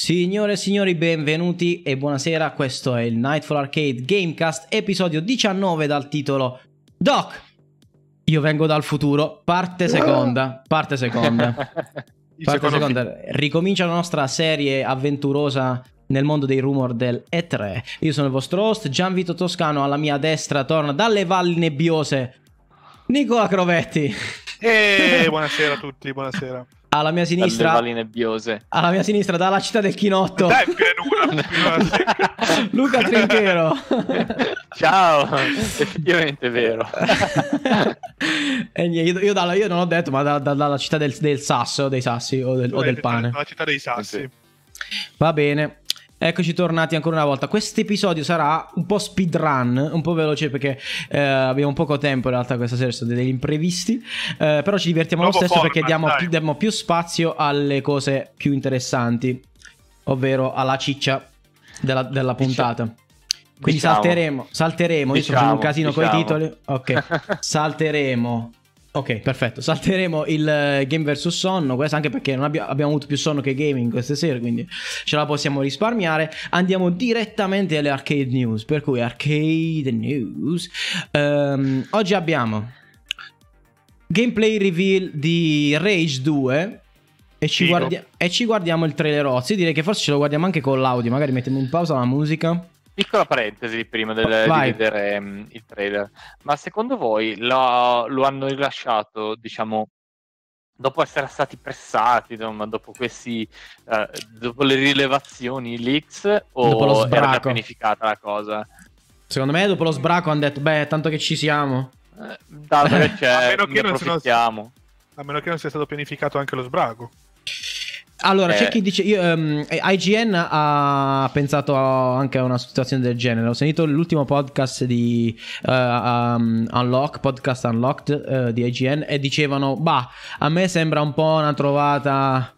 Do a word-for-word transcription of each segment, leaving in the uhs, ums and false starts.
Signore e signori, benvenuti e buonasera, questo è il Nightfall Arcade Gamecast, episodio diciannove dal titolo Doc, io vengo dal futuro, parte seconda, parte seconda, parte seconda. Ricomincia la nostra serie avventurosa nel mondo dei rumor del E tre. Io sono il vostro host, Gianvito Toscano, alla mia destra torna dalle valli nebbiose Nicola Crovetti. E buonasera a tutti, buonasera. Alla mia sinistra, dalle valli nebbiose. Alla mia sinistra, dalla città del Chinotto. Dai, pianura, Luca Trinchero. Ciao, effettivamente è vero. E io, io, dalla, io non ho detto, ma da, da, dalla città del, del sasso, dei sassi o del, o del pane. Dalla città dei sassi. Sì. Va bene. Eccoci tornati ancora una volta. Questo episodio sarà un po' speedrun, un po' veloce perché eh, abbiamo poco tempo in realtà questa sera, sono degli imprevisti, eh, però ci divertiamo lo stesso format, perché diamo più, diamo più spazio alle cose più interessanti, ovvero alla ciccia della, della puntata. Quindi diciamo. salteremo, salteremo, diciamo, io sto facendo un casino diciamo. con i titoli, ok, salteremo... Ok, perfetto, salteremo il game versus sonno, questo anche perché non abbia, abbiamo avuto più sonno che gaming questa sera, quindi ce la possiamo risparmiare. Andiamo direttamente alle arcade news, per cui arcade news. Um, oggi abbiamo gameplay reveal di Rage due e ci, guardia e ci guardiamo il trailer Ozzy, direi che forse ce lo guardiamo anche con l'audio, magari mettiamo in pausa la musica. Piccola parentesi prima del, di vedere um, il trailer, ma secondo voi lo, lo hanno rilasciato, diciamo, dopo essere stati pressati, insomma, dopo questi, uh, dopo le rilevazioni, leaks, o era pianificata la cosa? Secondo me dopo lo sbraco hanno detto, beh, tanto che ci siamo. Eh, da, beh, cioè, a, meno che non sono... a meno che non sia stato pianificato anche lo sbraco. Allora, eh. c'è chi dice, io, um, I G N ha pensato anche a una situazione del genere. Ho sentito l'ultimo podcast di uh, um, Unlock, Podcast Unlocked uh, di I G N, e dicevano, bah, a me sembra un po' una trovata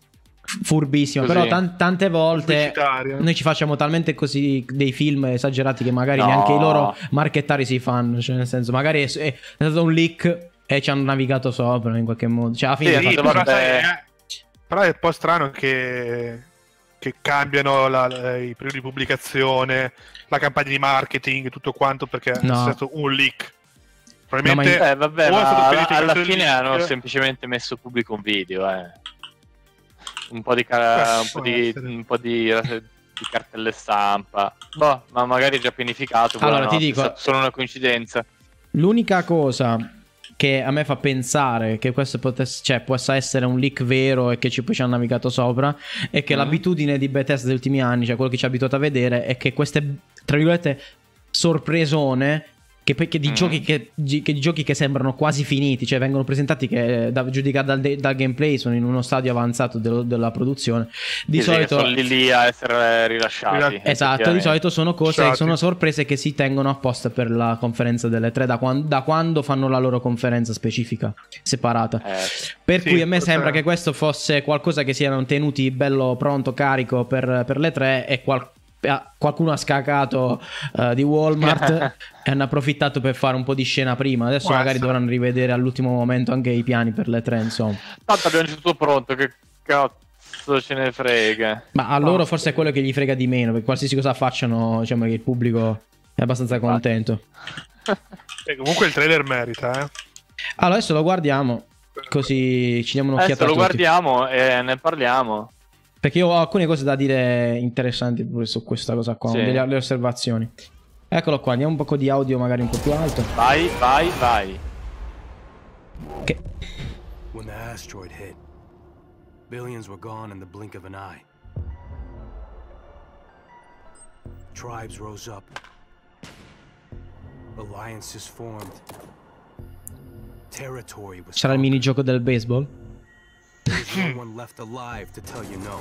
furbissima, così. Però tan tante volte noi ci facciamo talmente così dei film esagerati che magari no. neanche i loro marchettari si fanno, cioè nel senso, magari è, è stato un leak e ci hanno navigato sopra in qualche modo, cioè alla fine sì, fatto sì, però è un po' strano che, che cambiano la, la, i periodi di pubblicazione, la campagna di marketing, tutto quanto, perché no. è stato un leak. Probabilmente no, ma... eh, vabbè, ma alla, alla fine hanno semplicemente messo pubblico un video, eh. un po' di, ca un po di, un po di, di cartelle stampa, boh, ma magari già pianificato, allora, ti dico, è stata solo una coincidenza. L'unica cosa... che a me fa pensare che questo potesse, cioè, possa essere un leak vero e che ci, poi ci hanno navigato sopra, e che mm. l'abitudine di Bethesda degli ultimi anni, cioè quello che ci ha abituato a vedere, è che queste, tra virgolette, sorpresone che, che di mm. giochi che, che giochi che sembrano quasi finiti, cioè vengono presentati che da, giudicati dal, dal gameplay sono in uno stadio avanzato de, della produzione, di che solito sono lì, lì a essere rilasciati, esatto, di solito sono cose Shati. sono sorprese che si tengono apposta per la conferenza delle tre, da, quando, da quando fanno la loro conferenza specifica separata, eh, per sì, cui a me sembra però... che questo fosse qualcosa che si erano tenuti bello pronto carico per, per le tre, e qualcosa qualcuno ha scacato uh, di Walmart e hanno approfittato per fare un po' di scena prima. Adesso Questa. magari dovranno rivedere all'ultimo momento anche i piani per le tre, insomma. Tanto abbiamo tutto pronto, che cazzo ce ne frega. Ma a loro forse è quello che gli frega di meno, perché qualsiasi cosa facciano, diciamo che il pubblico è abbastanza contento. E comunque il trailer merita, eh. Allora adesso lo guardiamo, così ci diamo un'occhiata. Adesso lo guardiamo e ne parliamo, perché io ho alcune cose da dire interessanti pure su questa cosa qua, sì. delle, le osservazioni. Eccolo qua, andiamo un po' di audio magari un po' più alto. Vai, vai, vai. Che... When the asteroid hit, billions were gone in the blink of an eye. Tribes rose up. Alliances formed. Territory was... C'era il minigioco del baseball? There's no one left alive to tell you no.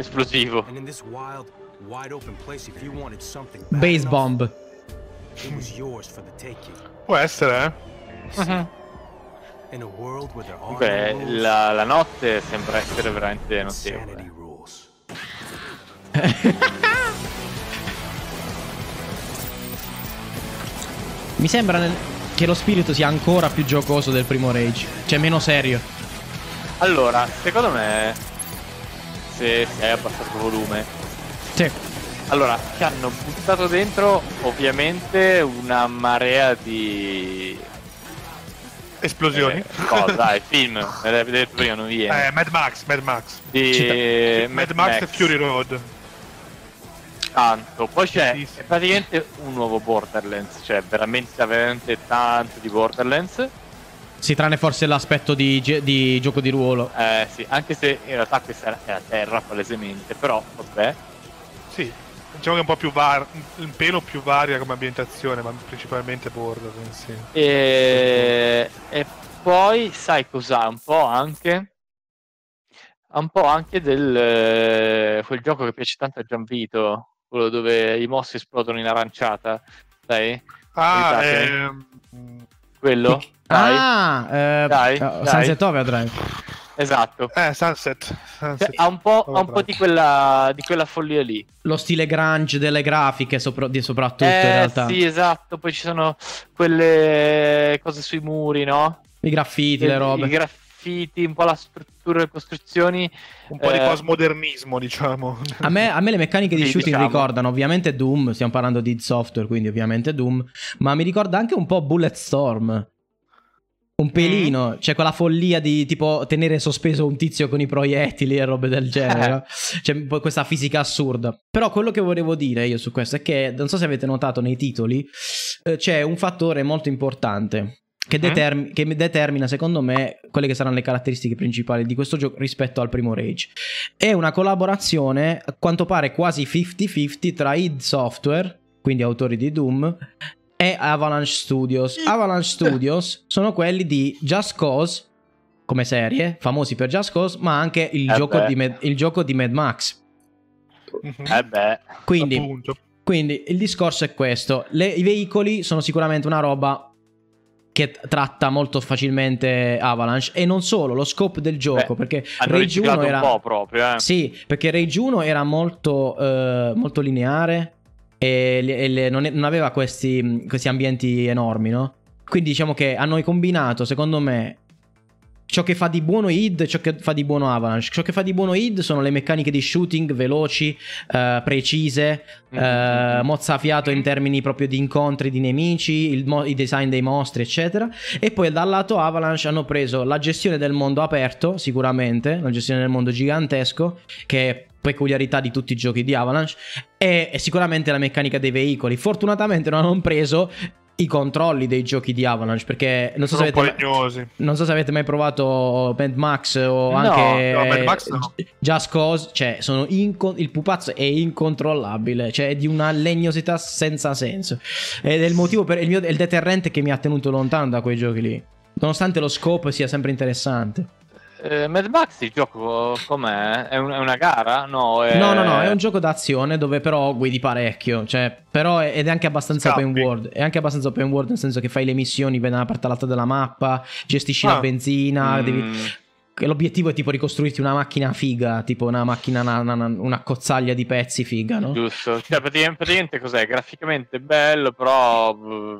Esplosivo. Base bomb. Può essere, eh? Uh-huh. Beh, la, la notte sembra essere veramente notevole. Mi sembra nel... che lo spirito sia ancora più giocoso del primo Rage. Cioè meno serio. Allora, secondo me, se hai abbassato il volume, sì. Allora, ci hanno buttato dentro ovviamente una marea di... esplosioni. Eh, cosa? È film. Del primo non viene. Eh, Mad Max, Mad Max. Di... Cita... Mad, Mad Max, Max e Fury Road. Tanto. Poi c'è sì, sì. praticamente un nuovo Borderlands. Cioè, veramente, veramente tanto di Borderlands. Sì, tranne forse l'aspetto di, di gioco di ruolo. Eh, sì. Anche se in realtà questa è la terra, palesemente. Però, vabbè. Sì. Diciamo che è un po' più var... un pelo più varia come ambientazione, ma principalmente Borderlands. Sì. E... e poi sai cos'ha? Un po' anche un po' anche del quel gioco che piace tanto a Gianvito, quello dove i mossi esplodono in aranciata, sai? Ah, eh... quello? Dai. Ah, eh... dai, dai. Sunset Overdrive. Esatto. Eh, Sunset. Sunset. Cioè, ha un po', ha un po' di, quella, di quella follia lì. Lo stile grunge delle grafiche sopra, di soprattutto, eh, in realtà. Sì, esatto. Poi ci sono quelle cose sui muri, no? I graffiti, e, le robe. I graffiti, un po' la struttura, le costruzioni. Un po' eh... di postmodernismo, diciamo. A me, a me le meccaniche di sì, shooting diciamo. ricordano ovviamente Doom. Stiamo parlando di id Software, quindi ovviamente Doom. Ma mi ricorda anche un po' Bulletstorm. Un pelino, mm. cioè quella follia di tipo tenere sospeso un tizio con i proiettili e robe del genere. Cioè questa fisica assurda. Però quello che volevo dire io su questo è che, non so se avete notato nei titoli, eh, c'è un fattore molto importante che, determ mm. che determina secondo me quelle che saranno le caratteristiche principali di questo gioco rispetto al primo Rage. È una collaborazione a quanto pare quasi cinquanta cinquanta tra id Software, quindi autori di Doom, e Avalanche Studios. Avalanche Studios sono quelli di Just Cause, come serie, famosi per Just Cause, ma anche il, eh gioco, di Mad, il gioco di Mad Max. Eh beh, quindi, quindi il discorso è questo. Le, I veicoli sono sicuramente una roba che tratta molto facilmente Avalanche. E non solo, lo scope del gioco, beh, perché Rage uno era un po' proprio, eh. Sì, perché Rage uno era molto, eh, molto lineare. E, le, e le, non, è, non aveva questi, questi ambienti enormi, no? Quindi diciamo che hanno combinato, secondo me, ciò che fa di buono id e ciò che fa di buono Avalanche. Ciò che fa di buono id sono le meccaniche di shooting veloci, eh, precise, eh, mozzafiato in termini proprio di incontri di nemici, il, i design dei mostri, eccetera. E poi dal lato Avalanche hanno preso la gestione del mondo aperto, sicuramente, la gestione del mondo gigantesco, che è peculiarità di tutti i giochi di Avalanche, e, e sicuramente la meccanica dei veicoli. Fortunatamente non hanno preso i controlli dei giochi di Avalanche, perché non so, se avete, mai, non so se avete mai provato Mad Max o no, anche no, Mad Max no. Just Cause, cioè sono il pupazzo è incontrollabile, cioè è di una legnosità senza senso, ed è il motivo per il, mio, il deterrente che mi ha tenuto lontano da quei giochi lì, nonostante lo scope sia sempre interessante. Eh, Mad Max il gioco com'è? È, un, è una gara? No, è... no, no, no, è un gioco d'azione dove però guidi parecchio, cioè, però è, ed è anche abbastanza Scappi. open world, è anche abbastanza open world nel senso che fai le missioni, vai da una parte all'altra della mappa, gestisci ah. la benzina, mm. devi... l'obiettivo è tipo ricostruirti una macchina figa, tipo una macchina, una, una, una cozzaglia di pezzi figa, no? Giusto, cioè praticamente cos'è? Graficamente bello, però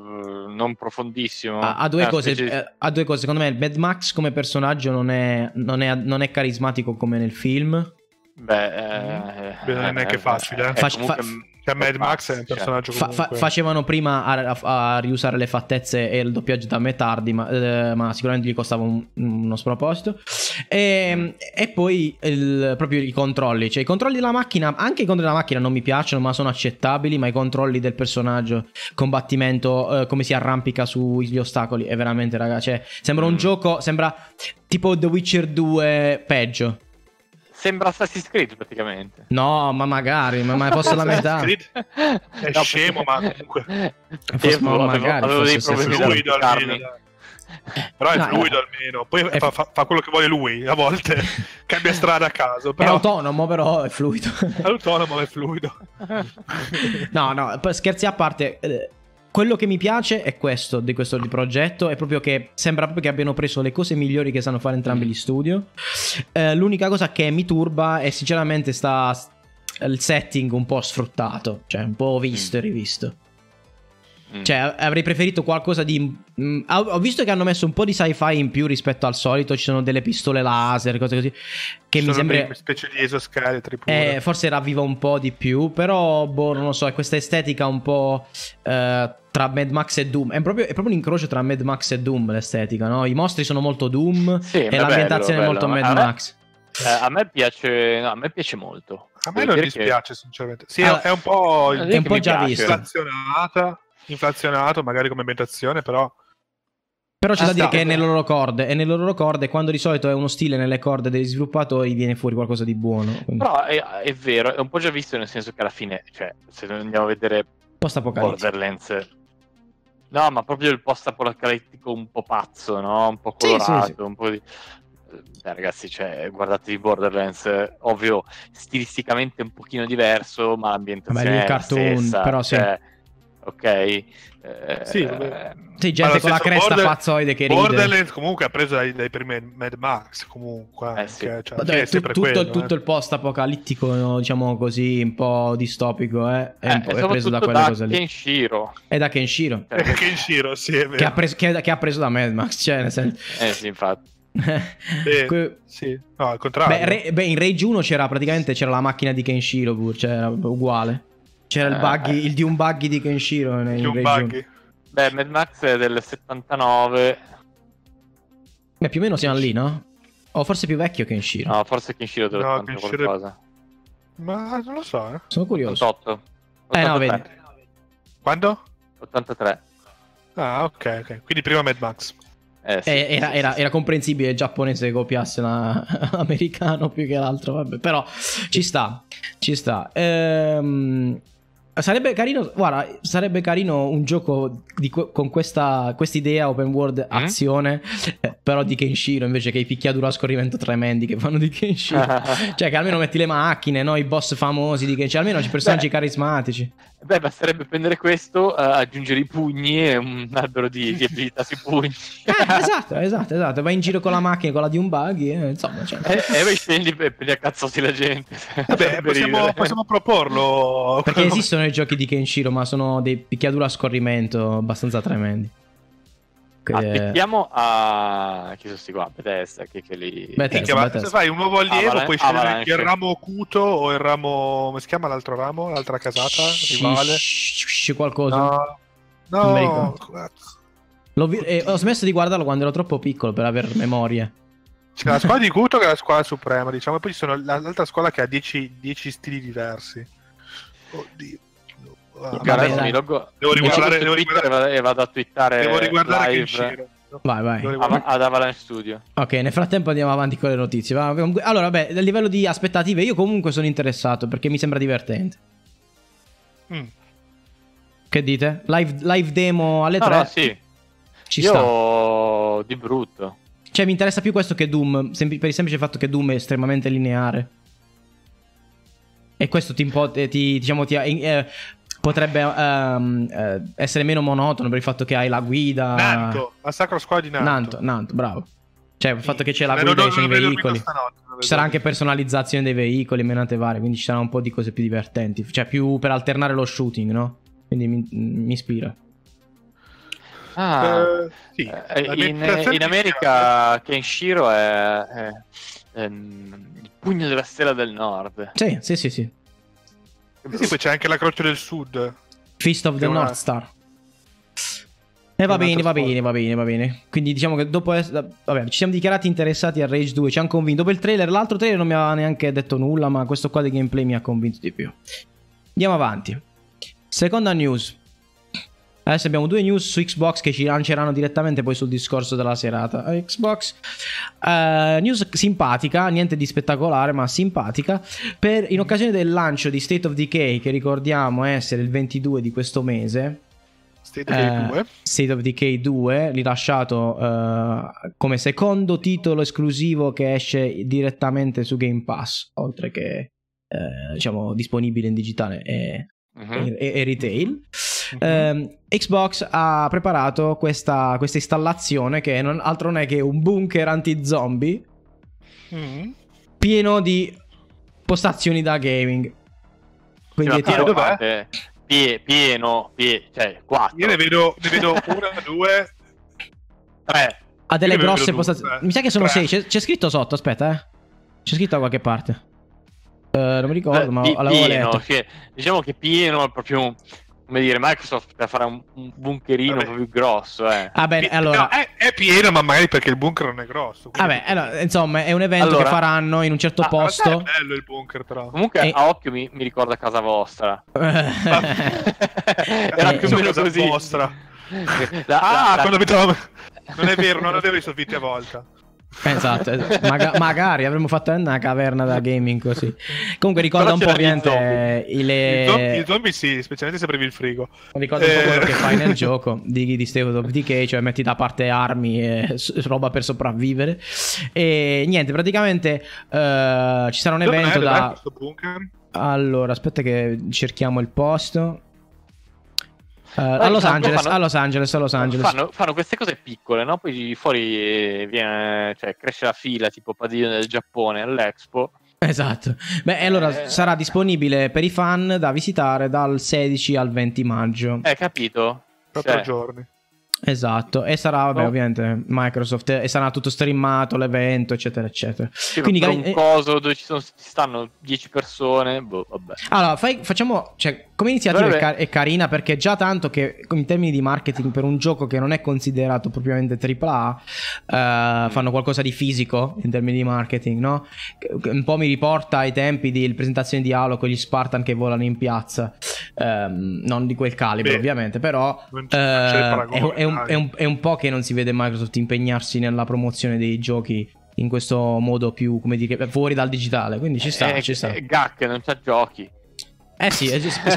non profondissimo. Ha, ha, due cose, di... ha due cose, secondo me Mad Max come personaggio non è, non è, non è carismatico come nel film. Beh, eh, non è che facile, eh. Fac comunque... cioè, Mad Max è un personaggio fa fa facevano prima a, a, a riusare le fattezze e il doppiaggio da me tardi, ma, eh, ma sicuramente gli costava un, uno sproposito. E, e poi il, proprio i controlli, cioè i controlli della macchina, anche i controlli della macchina non mi piacciono, ma sono accettabili, ma i controlli del personaggio, combattimento, eh, come si arrampica sugli ostacoli, è veramente, ragazzi, cioè, sembra un mm. gioco, sembra tipo The Witcher due peggio. Sembra Assassin's Creed praticamente. No, ma magari, ma, ma fosse la metà. È scemo, ma comunque. Fosse, ma avevo, magari avevo fosse dei problemi da Però è no, fluido no. almeno. Poi è... fa, fa quello che vuole lui a volte. Cambia strada a caso però... È autonomo però è fluido. È autonomo è fluido. No no, scherzi a parte, eh, quello che mi piace è questo di questo di progetto è proprio che sembra proprio che abbiano preso le cose migliori che sanno fare entrambi gli studio. eh, L'unica cosa che mi turba è sinceramente sta il setting un po' sfruttato, cioè un po' visto e rivisto. Cioè avrei preferito qualcosa di... Mh, ho visto che hanno messo un po' di sci-fi in più rispetto al solito. Ci sono delle pistole laser, cose così che ci mi sembra specie di esoscheletri pure. Eh, forse ravviva un po' di più. Però boh, non lo so, è questa estetica un po' eh, tra Mad Max e Doom. È proprio, è proprio un incrocio tra Mad Max e Doom l'estetica, no? I mostri sono molto Doom, sì, e l'ambientazione bello, è molto bello. Mad a Max me, eh, a me piace, no, a me piace molto. A me non dispiace che... sinceramente. Sì, allora, è un po', il... è un po' già inflazionata, inflazionato magari come ambientazione, però però c'è ah, da dire che è nelle loro corde, è nelle loro corde, quando di solito è uno stile nelle corde degli sviluppatori viene fuori qualcosa di buono. Quindi... Però è, è vero, è un po' già visto, nel senso che alla fine, cioè, se noi andiamo a vedere Borderlands, no, ma proprio il post-apocalittico un po' pazzo, no? Un po' colorato, sì, sì, sì. un po' di... Beh, ragazzi, cioè, guardatevi Borderlands, ovvio, stilisticamente un pochino diverso, ma l'ambientazione Vabbè, è cartoon, stessa, però cioè... sì. Ok, eh, sì, sì, gente con la cresta border, pazzoide che ride. Borderlands comunque ha preso dai, dai primi Mad Max comunque, eh sì. Cioè, Vabbè, tu, tutto, quello, tutto eh. il post apocalittico, no, diciamo così, un po' distopico, eh, è, eh, un po', è preso da quella da cosa lì. Kenshiro. È da Kenshiro. È da Kenshiro, sì, è vero. Che ha preso, che, che ha preso da Mad Max, cioè nel senso. Eh sì, infatti. Beh, que... sì. No, al contrario. Beh, re, beh, in Rage uno c'era praticamente c'era la macchina di Kenshiro pure, cioè era uguale. C'era il buggy, eh. il di un buggy di Kenshiro. Di un buggy. Beh, Mad Max è del settantanove. Beh, più o meno siamo lì, no? O forse più vecchio Kenshiro. No, forse Kenshiro deve no, Kenshiro... qualcosa. Ma non lo so, eh. Sono curioso. ottantotto. ottantatré. Eh, no, vedi. Quando? ottantatré. Ah, ok, ok. Quindi prima Mad Max. Eh, sì, era, sì, era, sì, era, sì. era comprensibile il giapponese che copiasse l'americano più che l'altro, vabbè. Però ci sta, ci sta. Ehm... Sarebbe carino, guarda, sarebbe carino un gioco di, con questa idea open world azione, eh? Però di Kenshiro invece che i picchiaduro a scorrimento tremendi che fanno di Kenshiro. Cioè che almeno metti le macchine, no? I boss famosi di Kenshiro, almeno i personaggi beh, carismatici. Beh, basterebbe prendere questo, uh, aggiungere i pugni e un albero di, di abilità sui pugni. eh, esatto, esatto, esatto. Vai in giro con la macchina, con la di un buggy, eh, insomma. Cioè... E eh, eh, poi scendi per, per gli accazzosi la gente. Vabbè, possiamo, possiamo proporlo. Perché esistono i giochi di Kenshiro, ma sono dei picchiaduro a scorrimento abbastanza tremendi. Che... Aspettiamo a chi sono sti qua? Bethesda, che, che li... Bethesda, Bethesda. Se fai un nuovo allievo, Avalan- puoi scegliere Avalanche. Il ramo Ocuto o il ramo, come si chiama l'altro ramo? L'altra casata rivale? C'è qualcosa? No, no. L'ho vi- eh, ho smesso di guardarlo quando ero troppo piccolo per aver memoria. C'è la scuola di Kuto che è la scuola suprema, diciamo, e poi ci sono l'altra scuola che ha dieci stili diversi. Oddio. Ah, Vabbè, logo... Devo riguardare, devo riguardare... e vado a twittare. Devo riguardare live. Vai, vai. Riguardare... Ad Avalanche Studio. Ok, nel frattempo andiamo avanti con le notizie. Allora, beh, a livello di aspettative, io comunque sono interessato perché mi sembra divertente. Mm. Che dite? Live, live demo alle no, tre? No, sì. Ci io... sta. Di brutto. Cioè, mi interessa più questo che Doom, sem- per il semplice fatto che Doom è estremamente lineare. E questo ti, impo- ti diciamo ti... Eh, potrebbe um, eh, essere meno monotono per il fatto che hai la guida. Nanto, la sacra scuola di Nanto. Nanto, Nanto bravo. Cioè, il fatto che c'è la guida, non, non, ci non vedo veicoli. Stanotte, ci sarà anche personalizzazione dei veicoli, menate varie, quindi ci sarà un po' di cose più divertenti, cioè più per alternare lo shooting, no? Quindi mi, mi ispira. Ah, eh, sì. eh, in, in America Kenshiro è, è, è, è il pugno della stella del nord. Sì, sì, sì, sì. Sì, poi c'è anche la croce del sud, Fist of the una... North Star. E eh, va bene, va bene, va bene, va bene. Quindi diciamo che dopo es... Vabbè, ci siamo dichiarati interessati a Rage due, ci hanno convinto. Dopo il trailer, l'altro trailer non mi aveva neanche detto nulla, ma questo qua di gameplay mi ha convinto di più. Andiamo avanti. Seconda news. Adesso abbiamo due news su Xbox che ci lanceranno direttamente poi sul discorso della serata Xbox. uh, News simpatica, niente di spettacolare ma simpatica, per, in occasione del lancio di State of Decay, che ricordiamo essere il ventidue di questo mese. State of Decay due. State of Decay due, rilasciato uh, come secondo titolo esclusivo che esce direttamente su Game Pass, oltre che uh, diciamo disponibile in digitale e, uh-huh. e, e retail. Uh-huh. Uh, Xbox ha preparato questa, questa installazione che non, altro non è che un bunker anti-zombie uh-huh. pieno di postazioni da gaming. Quindi sì, tiro dov'è? Pie, pieno, pie, cioè quattro. Io ne vedo, ne vedo una, due, tre. Ha delle grosse postazioni. Mi sa che sono tre. sei. C'è, c'è scritto sotto, aspetta, eh. C'è scritto da qualche parte. Eh, non mi ricordo, Beh, ma pi, l'avevo pieno, letto. Che, diciamo che pieno è proprio, come dire, Microsoft per fare un, un bunkerino Vabbè. più grosso, eh. Ah, bene, allora... No, è, è pieno, ma magari perché il bunker non è grosso. Vabbè, è... Allora, insomma, è un evento allora... che faranno in un certo ah, posto. Ma è bello il bunker, però. Comunque, e... a occhio mi, mi ricorda casa vostra. Era più o meno così. Vostra. la, ah, la, quando abitavo... Non è vero, non avevo i soffitti a volta. Esatto, esatto. Maga- magari avremmo fatto una caverna da gaming così. Comunque ricorda un po' ovviamente i le... zombie, i zombie sì, specialmente se previ il frigo. Ricorda eh... un po' quello che fai nel gioco di, di State of Decay, cioè metti da parte armi e roba per sopravvivere. E niente, praticamente uh, ci sarà un Dove evento è, da... Allora, aspetta che cerchiamo il posto. Uh, a, Los Angeles, fanno, a Los Angeles, a Los Angeles fanno, fanno queste cose piccole, no? Poi fuori viene, cioè, cresce la fila tipo padiglione del Giappone all'Expo. Esatto. Beh, allora eh... sarà disponibile per i fan da visitare dal sedici al venti maggio. Eh, capito? quattro cioè... giorni. Esatto, e sarà vabbè, oh. ovviamente Microsoft e sarà tutto streamato l'evento, eccetera, eccetera. Sì, quindi gali... un coso dove ci, sono, ci stanno dieci persone, boh, vabbè. Allora, fai, facciamo, cioè, come iniziativa è, car- è carina perché già tanto che in termini di marketing per un gioco che non è considerato propriamente tripla A, eh, mm. fanno qualcosa di fisico in termini di marketing, no? Un po' mi riporta ai tempi di presentazione di Halo con gli Spartan che volano in piazza, eh, non di quel calibro. Beh, ovviamente, però non c'è, eh, non c'è paragone, è, è È un, è un po' che non si vede Microsoft impegnarsi nella promozione dei giochi in questo modo più, come dire, fuori dal digitale, quindi ci sta, eh, ci sta. Eh, Gacche non c'ha giochi. Eh sì,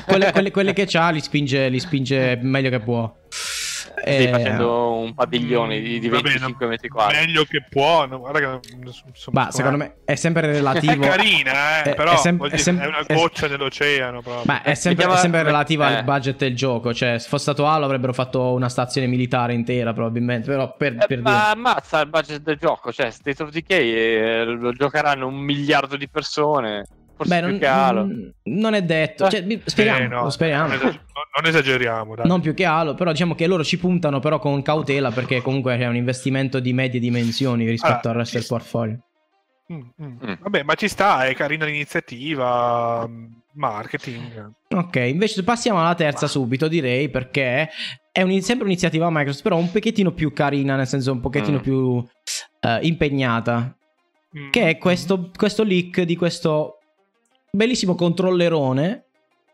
quelle, quelle, quelle che c'ha li spinge, li spinge meglio che può. Stai eh, facendo un padiglione di, di venticinque metri quadri. Meglio che può, no, guarda che ma secondo me è sempre relativo. È carina, eh, è, però è, sem- è, sem- è una goccia nell'oceano. Ma è sempre, chiama... sempre relativa eh. al budget del gioco. Cioè, se fosse stato Halo avrebbero fatto una stazione militare intera, probabilmente. Però per, eh, per ma dire. ammazza il budget del gioco. Cioè, State of Decay eh, lo giocheranno un miliardo di persone. Forse Beh, più non, che Halo. Non è detto, cioè, speriamo, eh, no, speriamo. Non, esager- non esageriamo dai. Non più che Halo, però diciamo che loro ci puntano però con cautela perché comunque è un investimento di medie dimensioni rispetto allora, al resto del sta. portfolio. Mm, mm. Mm. Vabbè, ma ci sta, è carina l'iniziativa, marketing. Ok, invece passiamo alla terza ma. subito direi, perché è un, sempre un'iniziativa Microsoft, però un pochettino più carina, nel senso un pochettino mm. più uh, impegnata, mm. che è questo, questo leak di questo... bellissimo controllerone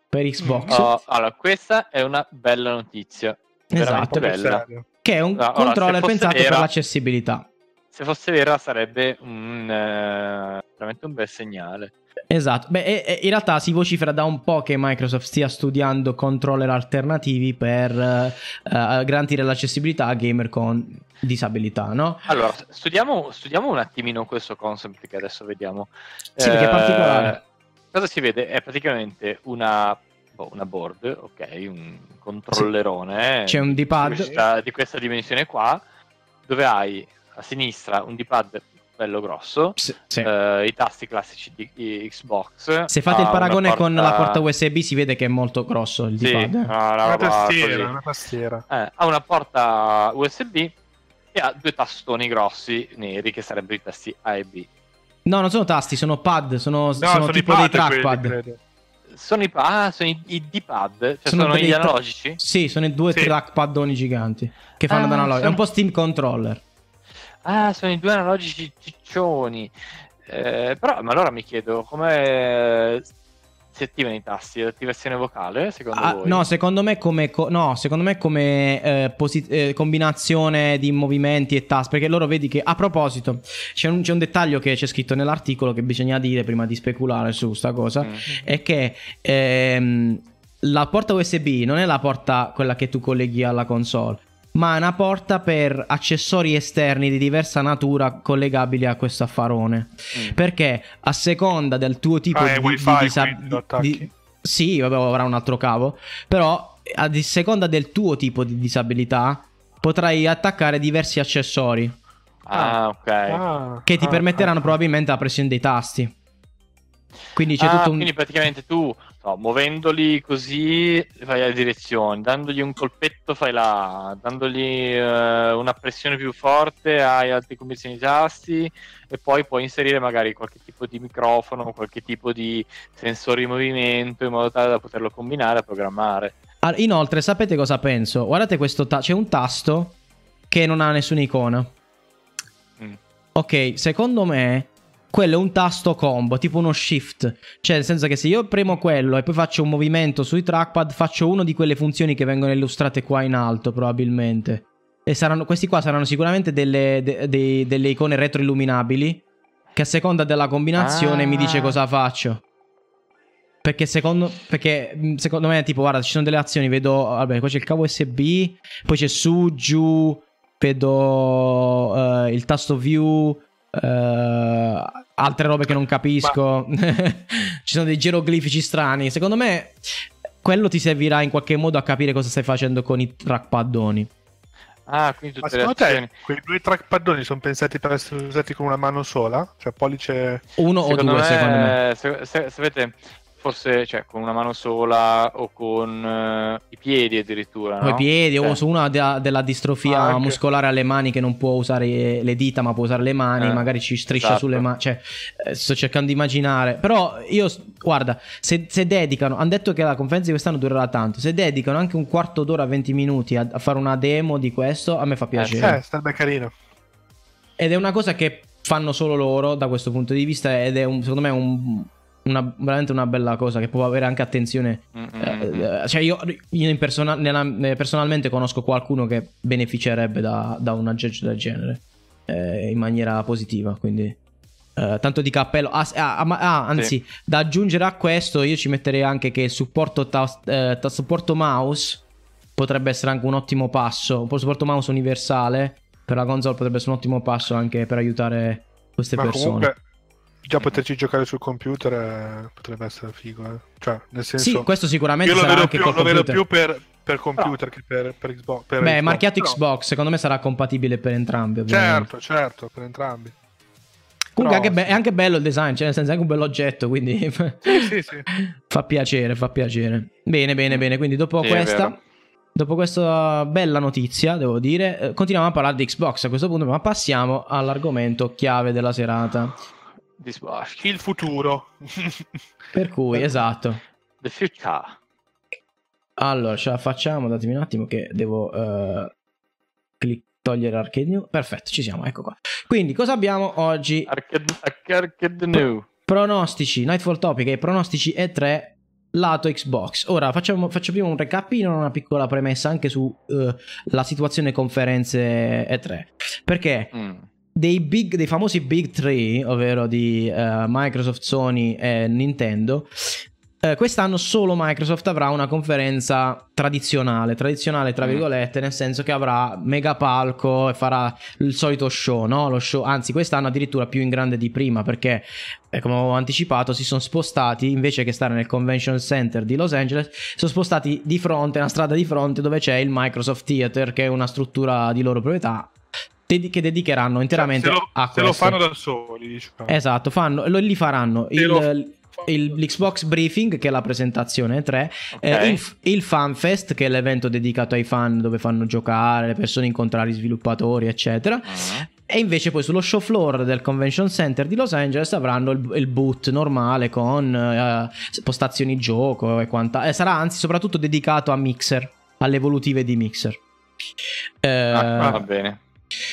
per Xbox. Oh, allora, questa è una bella notizia. Esatto, bella. Che è un no, controller allora, pensato vera, per l'accessibilità. Se fosse vera sarebbe un, eh, veramente un bel segnale. Esatto. Beh, e, e, in realtà si vocifera da un po' che Microsoft stia studiando controller alternativi per eh, garantire l'accessibilità a gamer con disabilità, no? Allora, studiamo, studiamo un attimino questo concept che adesso vediamo. Sì, eh... perché è particolare. Cosa si vede? È praticamente una, boh, una board, ok, un controllerone. Sì. C'è un D-pad. Di questa, di questa dimensione qua, dove hai a sinistra un D-pad bello grosso, sì, sì. Eh, i tasti classici di, di Xbox. Se fate il paragone porta... con la porta U S B si vede che è molto grosso il sì, D-pad. Una, una, una tastiera, una tastiera. Eh, ha una porta U S B e ha due tastoni grossi neri che sarebbero i tasti A e B. No, non sono tasti, sono pad, sono, no, sono, sono tipo dei trackpad. Quelli, sono i ah, sono i, i D-pad, cioè sono, sono gli analogici? Tra- sì, sono i due sì. trackpadoni giganti che fanno ah, da analogici, sono... è un po' Steam Controller. Ah, sono i due analogici ciccioni. Eh, però, ma allora mi chiedo, come si attivano i tasti? Attivazione vocale, secondo ah, voi? No, secondo me come, co- no, secondo me come eh, posi- eh, combinazione di movimenti e tasti, perché loro vedi che, a proposito, c'è un, c'è un dettaglio che c'è scritto nell'articolo che bisogna dire prima di speculare su sta cosa, mm-hmm. è che ehm, la porta U S B non è la porta quella che tu colleghi alla console, ma è una porta per accessori esterni di diversa natura collegabili a questo affarone. Mm. Perché a seconda del tuo tipo ah, di, wifi, di, disab- di... Sì, vabbè, avrà un altro cavo, però a seconda del tuo tipo di disabilità potrai attaccare diversi accessori. Ah, ok. Ah, che ti ah, permetteranno ah. probabilmente la pressione dei tasti. Quindi c'è ah, tutto un... quindi praticamente tu no, muovendoli così fai le direzioni, dandogli un colpetto fai la, dandogli eh, una pressione più forte hai altre combinazioni di tasti, e poi puoi inserire magari qualche tipo di microfono, qualche tipo di sensore di movimento in modo tale da poterlo combinare a programmare. Allora, inoltre sapete cosa penso? Guardate questo ta- c'è un tasto che non ha nessuna icona. Mm. Ok, secondo me quello è un tasto combo, tipo uno shift. Cioè nel senso che se io premo quello e poi faccio un movimento sui trackpad, faccio una di quelle funzioni che vengono illustrate qua in alto probabilmente. E saranno, questi qua saranno sicuramente delle, de, de, delle icone retroilluminabili che a seconda della combinazione ah. mi dice cosa faccio. Perché secondo, perché secondo me tipo guarda ci sono delle azioni, vedo vabbè qua c'è il cavo U S B, poi c'è su, giù, vedo uh, il tasto view. Uh, altre robe che non capisco. Ci sono dei geroglifici strani. Secondo me quello ti servirà in qualche modo a capire cosa stai facendo con i trackpadoni. Ah, quindi tutte le azioni. Te, quei due trackpadoni sono pensati per essere usati con una mano sola? Cioè pollice uno secondo o due me, secondo me se, se, sapete, forse cioè, con una mano sola o con uh, i piedi addirittura, no? Con i piedi eh. o su una de- della distrofia ah, anche muscolare alle mani, che non può usare le dita ma può usare le mani, eh, magari ci striscia esatto. sulle mani, cioè eh, sto cercando di immaginare. Però io, guarda, se, se dedicano, hanno detto che la conferenza di quest'anno durerà tanto, se dedicano anche un quarto d'ora, venti minuti a, a fare una demo di questo, a me fa piacere. Eh, sta ben carino. Ed è una cosa che fanno solo loro da questo punto di vista, ed è un, secondo me un... Una, veramente una bella cosa che può avere anche attenzione. Mm-hmm. eh, cioè io, io in persona, nella, personalmente conosco qualcuno che beneficerebbe da, da un aggeggio del genere eh, in maniera positiva, quindi eh, tanto di cappello. Ah, ah, ah, anzi sì. Da aggiungere a questo io ci metterei anche che il supporto, ta- eh, ta- supporto mouse potrebbe essere anche un ottimo passo. Un supporto mouse universale per la console potrebbe essere un ottimo passo anche per aiutare queste Ma persone comunque... Già poterci giocare sul computer eh, potrebbe essere figo, eh. Cioè nel senso sì, questo sicuramente sarà anche più, col lo computer. Vedo più per, per computer no. che per, per Xbox. Per Beh, Xbox. Marchiato Però... Xbox, secondo me sarà compatibile per entrambi, ovviamente. Certo, certo, per entrambi. Comunque Però... anche be- è anche bello il design, cioè nel senso è anche un bell'oggetto, quindi sì, sì, sì. Fa piacere, fa piacere. Bene, bene, bene, quindi dopo sì, questa dopo questa bella notizia, devo dire, continuiamo a parlare di Xbox a questo punto, ma passiamo all'argomento chiave della serata. Il futuro. Per cui, esatto. The future. Allora, ce la facciamo, datemi un attimo che devo uh, clic- togliere Arcade New. Perfetto, ci siamo, ecco qua. Quindi, cosa abbiamo oggi? Arcade, Arcade New. Pronostici, Nightfall Topic e pronostici E tre lato Xbox. Ora, facciamo, faccio prima un recapino, una piccola premessa anche su uh, la situazione conferenze E tre. Perché... Mm. Dei, big, dei famosi Big Three, ovvero di uh, Microsoft, Sony e Nintendo, uh, quest'anno solo Microsoft avrà una conferenza tradizionale, tradizionale tra virgolette, nel senso che avrà mega palco e farà il solito show, no? Lo show, anzi quest'anno addirittura più in grande di prima, perché come avevo anticipato si sono spostati, invece che stare nel Convention Center di Los Angeles, sono spostati di fronte, una strada di fronte dove c'è il Microsoft Theater, che è una struttura di loro proprietà che dedicheranno interamente cioè, se lo, a questo. Se lo fanno da soli, diciamo. Esatto, fanno, lo, li faranno il, lo fanno il, l'Xbox Briefing, che è la presentazione tre, okay. eh, il, il Fan Fest, che è l'evento dedicato ai fan dove fanno giocare le persone, incontrare gli sviluppatori eccetera, uh-huh. E invece poi sullo show floor del Convention Center di Los Angeles avranno il, il booth normale con eh, postazioni gioco e quanta eh, sarà anzi soprattutto dedicato a Mixer, alle evolutive di Mixer eh, ah, va bene.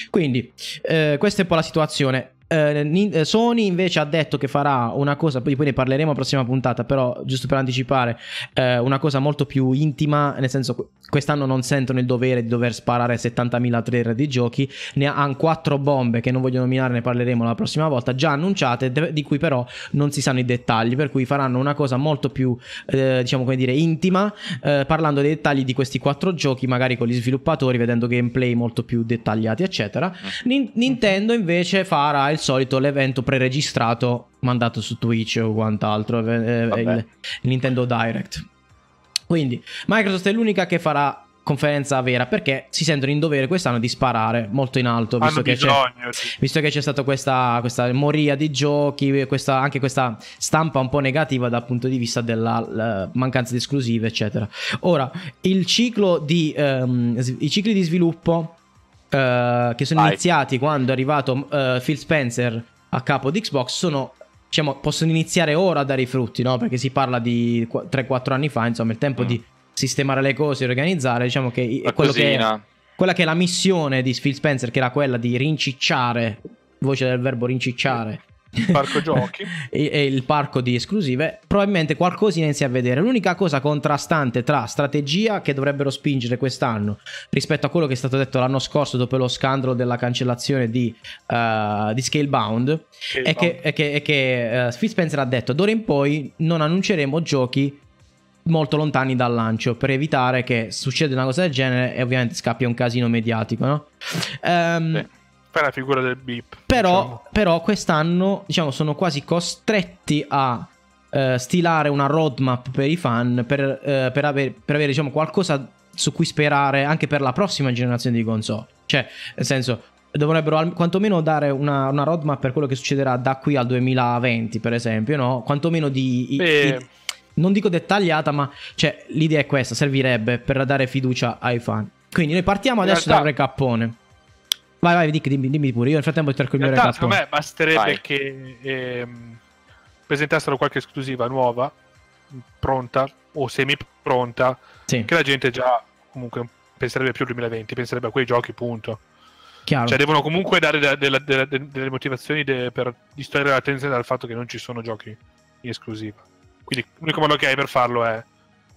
Quindi eh, questa è un po' la situazione. Eh, Sony invece ha detto che farà una cosa, poi, poi ne parleremo alla prossima puntata, però giusto per anticipare, eh, una cosa molto più intima, nel senso quest'anno non sentono il dovere di dover sparare settantamila trailer di giochi, ne hanno quattro bombe che non voglio nominare, ne parleremo la prossima volta, già annunciate, di cui però non si sanno i dettagli, per cui faranno una cosa molto più eh, diciamo come dire intima, eh, parlando dei dettagli di questi quattro giochi, magari con gli sviluppatori, vedendo gameplay molto più dettagliati eccetera. Nin- Nintendo invece farà il il solito l'evento preregistrato mandato su Twitch o quant'altro, eh, il, il Nintendo Direct. Quindi Microsoft è l'unica che farà conferenza vera, perché si sentono in dovere quest'anno di sparare molto in alto, visto che, bisogno, c'è, sì. visto che c'è stata questa, questa moria di giochi, questa, anche questa stampa un po' negativa dal punto di vista della mancanza di esclusive eccetera. Ora il ciclo di um, i cicli di sviluppo Uh, che sono Vai. iniziati quando è arrivato uh, Phil Spencer a capo di Xbox sono, diciamo, possono iniziare ora a dare i frutti, no? Perché si parla di tre quattro anni fa, insomma il tempo mm. di sistemare le cose, organizzare, diciamo che è quello che è, quella che è la missione di Phil Spencer, che era quella di rincicciare, voce del verbo rincicciare, il parco giochi e, e il parco di esclusive. Probabilmente qualcosina inizia a vedere. L'unica cosa contrastante tra strategia che dovrebbero spingere quest'anno rispetto a quello che è stato detto l'anno scorso dopo lo scandalo della cancellazione di, uh, di Scalebound, Scalebound è che, è che, è che uh, Phil Spencer ha detto d'ora in poi non annunceremo giochi molto lontani dal lancio, per evitare che succeda una cosa del genere e ovviamente scappi un casino mediatico, no? Um, sì. La figura del beep, però, diciamo. però quest'anno diciamo sono quasi costretti a eh, stilare una roadmap per i fan, per, eh, per avere, per avere diciamo, qualcosa su cui sperare anche per la prossima generazione di console. Cioè, nel senso, dovrebbero al, quantomeno dare una, una roadmap per quello che succederà da qui al duemilaventi, per esempio, no? Quantomeno di... I, i, non dico dettagliata, ma cioè, l'idea è questa, servirebbe per dare fiducia ai fan. Quindi noi partiamo adesso realtà... dal recappone. Vai, vai, dic, dimmi, dimmi pure. Io nel frattempo cerco il mio recap. Secondo me basterebbe vai. che ehm, presentassero qualche esclusiva nuova, pronta o semi pronta, sì. che la gente già comunque penserebbe più al duemilaventi, penserebbe a quei giochi, punto. Chiaro. Cioè devono comunque dare della, della, della, delle motivazioni de, per distogliere l'attenzione dal fatto che non ci sono giochi in esclusiva. Quindi l'unico modo che hai per farlo è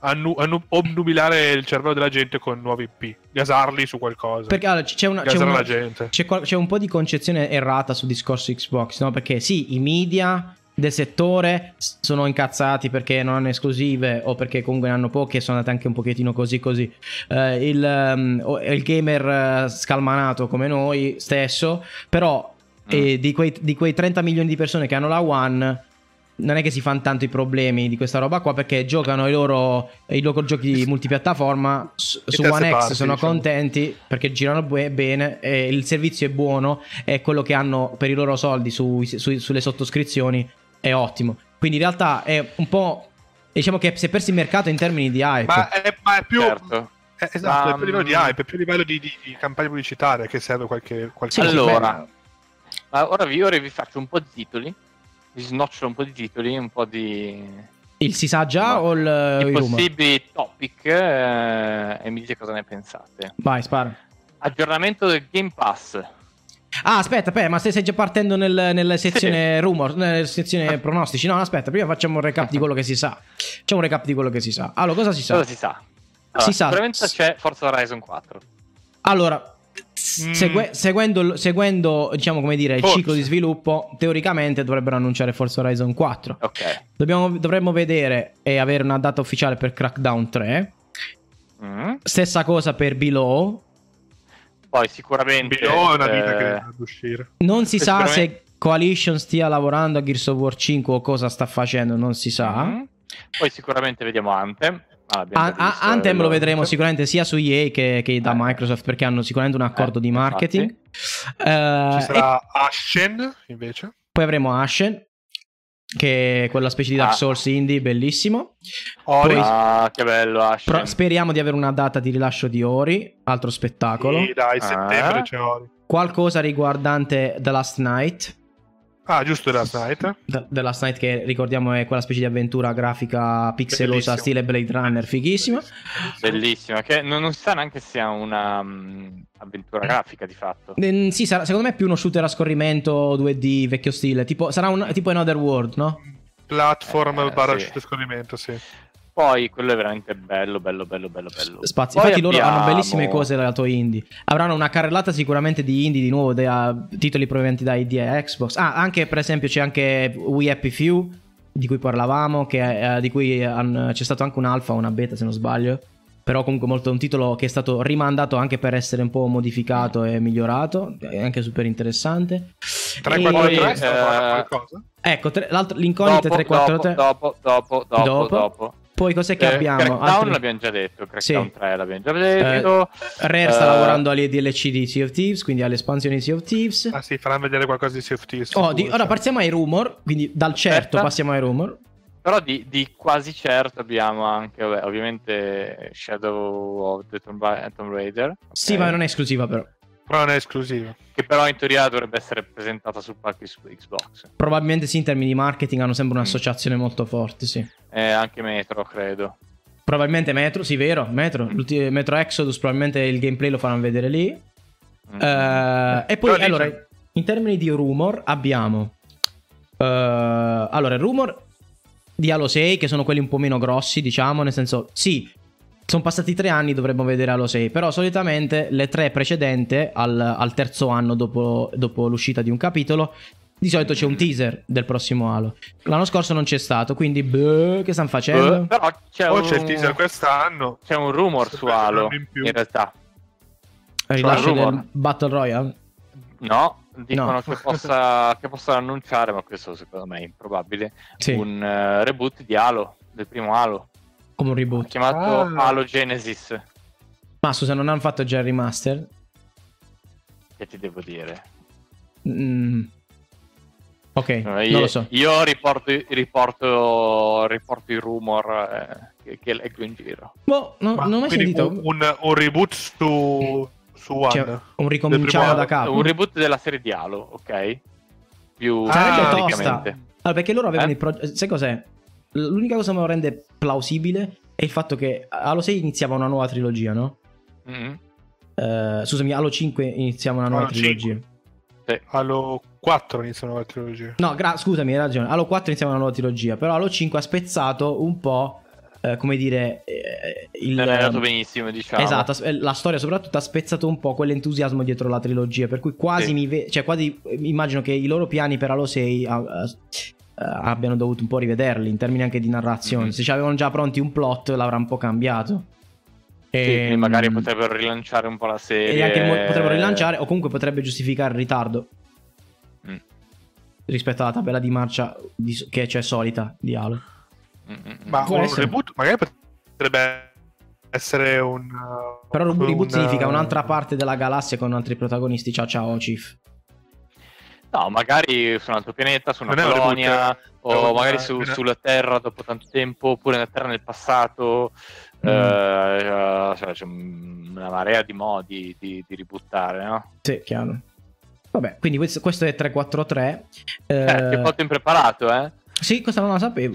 Annu- annu- obnubilare il cervello della gente con nuovi I P, gasarli su qualcosa, perché allora, c'è una, gasare c'è una, la gente c'è, qual- c'è un po' di concezione errata sul discorso Xbox, no? Perché sì, i media del settore sono incazzati perché non hanno esclusive o perché comunque ne hanno poche, sono andate anche un pochettino così così, eh, il, um, il gamer scalmanato come noi stesso, però mm. eh, di, quei, di quei trenta milioni di persone che hanno la One non è che si fanno tanto i problemi di questa roba qua, perché giocano i loro, i loro giochi multipiattaforma su, su One X, sono diciamo. contenti perché girano be- bene, e il servizio è buono, e quello che hanno per i loro soldi su, su, sulle sottoscrizioni è ottimo. Quindi in realtà è un po', diciamo che si è perso il mercato in termini di hype. Ma è, ma è più... Certo. È, esatto, um... è più livello di hype, è più livello di, di, di campagna pubblicitaria che serve qualche... qualche sì, allora, ma ora vi, ora vi faccio un po' di titoli. Vi snocciolo un po' di titoli, un po' di... Il si sa già no. o il... I possibili topic, eh, e mi dite cosa ne pensate. Vai, spara. Aggiornamento del Game Pass. Ah, aspetta, beh, ma se sei già partendo nel, nella sezione sì. rumor, nella sezione pronostici. No, aspetta, prima facciamo un recap di quello che si sa. Facciamo un recap di quello che si sa. Allora, cosa si sa? Cosa si sa? Allora, si sicuramente sa. c'è Forza Horizon quattro. Allora... Segue, seguendo, seguendo diciamo come dire Forza. il ciclo di sviluppo, teoricamente dovrebbero annunciare Forza Horizon quattro. okay. Dobbiamo, dovremmo vedere e avere una data ufficiale per Crackdown tre, mm. stessa cosa per Below, poi sicuramente Below è una vita eh... che deve uscire. Non si sa se Coalition stia lavorando a Gears of War cinque o cosa sta facendo, non si sa. mm. Poi sicuramente vediamo Anthem. Ah, a- a- Anthem lo vedremo sicuramente sia su E A che, che da eh. Microsoft, perché hanno sicuramente un accordo eh, di marketing. Uh, Ci sarà e... Ashen invece. Poi avremo Ashen, che è quella specie di Dark ah. Souls indie bellissimo. Ori. Poi... Ah, che bello Ashen. Pro- speriamo di avere una data di rilascio di Ori, altro spettacolo. Sì, dai, settembre ah. c'è Ori. Qualcosa riguardante The Last Night. Ah, giusto, The Last Night. The, The Last Night, che ricordiamo è quella specie di avventura grafica pixelosa, bellissima, stile Blade Runner, fighissima. Bellissima, che non, non si sa neanche se sia una um, avventura grafica di fatto. Mm, sì, sarà, secondo me è più uno shooter a scorrimento due D vecchio stile, tipo sarà un tipo Another World, no? Platform eh, barra sì. shooter a scorrimento, sì. Poi quello è veramente bello, bello, bello, bello, bello. Spazio. Poi infatti abbiamo... loro hanno bellissime cose lato indie. Avranno una carrellata sicuramente di indie di nuovo, da titoli provenienti da I D e Xbox. Ah, anche per esempio c'è anche We Happy Few, di cui parlavamo, che, eh, di cui han, c'è stato anche un alfa, una beta se non sbaglio. Però comunque molto un titolo che è stato rimandato anche per essere un po' modificato e migliorato. È anche super interessante. tre quattro tre eh... qualcosa? Ecco, tre, l'incognita dopo, tre quattro tre. Dopo, dopo, dopo, dopo. dopo. Poi cos'è che eh, abbiamo? Crackdown altri... l'abbiamo già detto, Crackdown sì. tre l'abbiamo già detto. Eh, Rare uh... sta lavorando alle D L C di Sea of Thieves, quindi alle espansioni di Sea of Thieves. Ah sì, faranno vedere qualcosa di Sea of Thieves. Oh, di... Ora partiamo ai rumor, quindi dal Aspetta. certo passiamo ai rumor. Però di, di quasi certo abbiamo anche, vabbè, ovviamente Shadow of the Tomb Raider. Okay. Sì, ma non è esclusiva però. Però non è esclusiva. Che però in teoria dovrebbe essere presentata sul palco Xbox. Probabilmente sì, in termini di marketing hanno sempre un'associazione mm. molto forte, sì. Eh, anche Metro, credo. Probabilmente Metro, sì, vero, Metro. Mm. Metro Exodus, probabilmente il gameplay lo faranno vedere lì. Mm. Uh, mm. E poi, però allora, dice... in termini di rumor abbiamo... Uh, allora, il rumor di Halo sei, che sono quelli un po' meno grossi, diciamo, nel senso, sì... Sono passati tre anni, dovremmo vedere Halo sei, però solitamente le tre precedenti al, al terzo anno dopo, dopo l'uscita di un capitolo, di solito c'è un teaser del prossimo Halo. L'anno scorso non c'è stato, quindi beh, che stanno facendo? Però c'è, oh, un... c'è il teaser quest'anno. C'è un rumor su Halo, in, in realtà. Rilascio del Battle Royale? No, dicono no. Che, possa, che possa annunciare, ma questo secondo me è improbabile, sì. un uh, reboot di Halo, del primo Halo. Come un reboot chiamato ah. Halo Genesis. Ma scusa, non hanno fatto già il remaster? Che ti devo dire? Mm. Ok, no, io, non lo so. Io riporto, riporto, riporto il rumor eh, che, che leggo in giro. Boh, no, non ho mai sentito un, un, un reboot su, su One, cioè, un ricominciare da capo. Un reboot della serie di Halo, ok? Più ah, tosta. Allora, perché loro avevano eh? il progetto. Sai cos'è? L'unica cosa che me lo rende plausibile è il fatto che Halo sei iniziava una nuova trilogia, no? Mm-hmm. uh, scusami, Halo cinque iniziava una nuova Halo trilogia. Sì. Halo quattro inizia una nuova trilogia. No, gra- scusami, hai ragione. Halo quattro iniziava una nuova trilogia, però Halo cinque ha spezzato un po', uh, come dire, eh, il... è andato benissimo, diciamo. Esatto, la storia soprattutto ha spezzato un po' quell'entusiasmo dietro la trilogia, per cui quasi sì. mi ve- cioè quasi immagino che i loro piani per Halo sei... Uh, uh, abbiano dovuto un po' rivederli in termini anche di narrazione. Mm-hmm. Se ci avevano già pronti un plot l'avranno un po' cambiato e sì, magari potrebbero rilanciare un po' la serie e anche mo- potrebbero rilanciare o comunque potrebbe giustificare il ritardo mm. rispetto alla tabella di marcia di- che c'è solita di Halo. Mm-hmm. Ma può un essere. Reboot magari potrebbe essere un però un reboot un... significa un'altra parte della galassia con altri protagonisti. Ciao ciao Chief. No, magari su un altro pianeta, su una non colonia, o magari su, sulla Terra dopo tanto tempo, oppure nella Terra nel passato. Mm. Eh, cioè, c'è una marea di modi di, di ributtare, no? Sì, chiaro. Vabbè, quindi questo, questo è tre quattro tre. Eh, eh, che foto impreparato, eh? Sì, questa non la sapevo.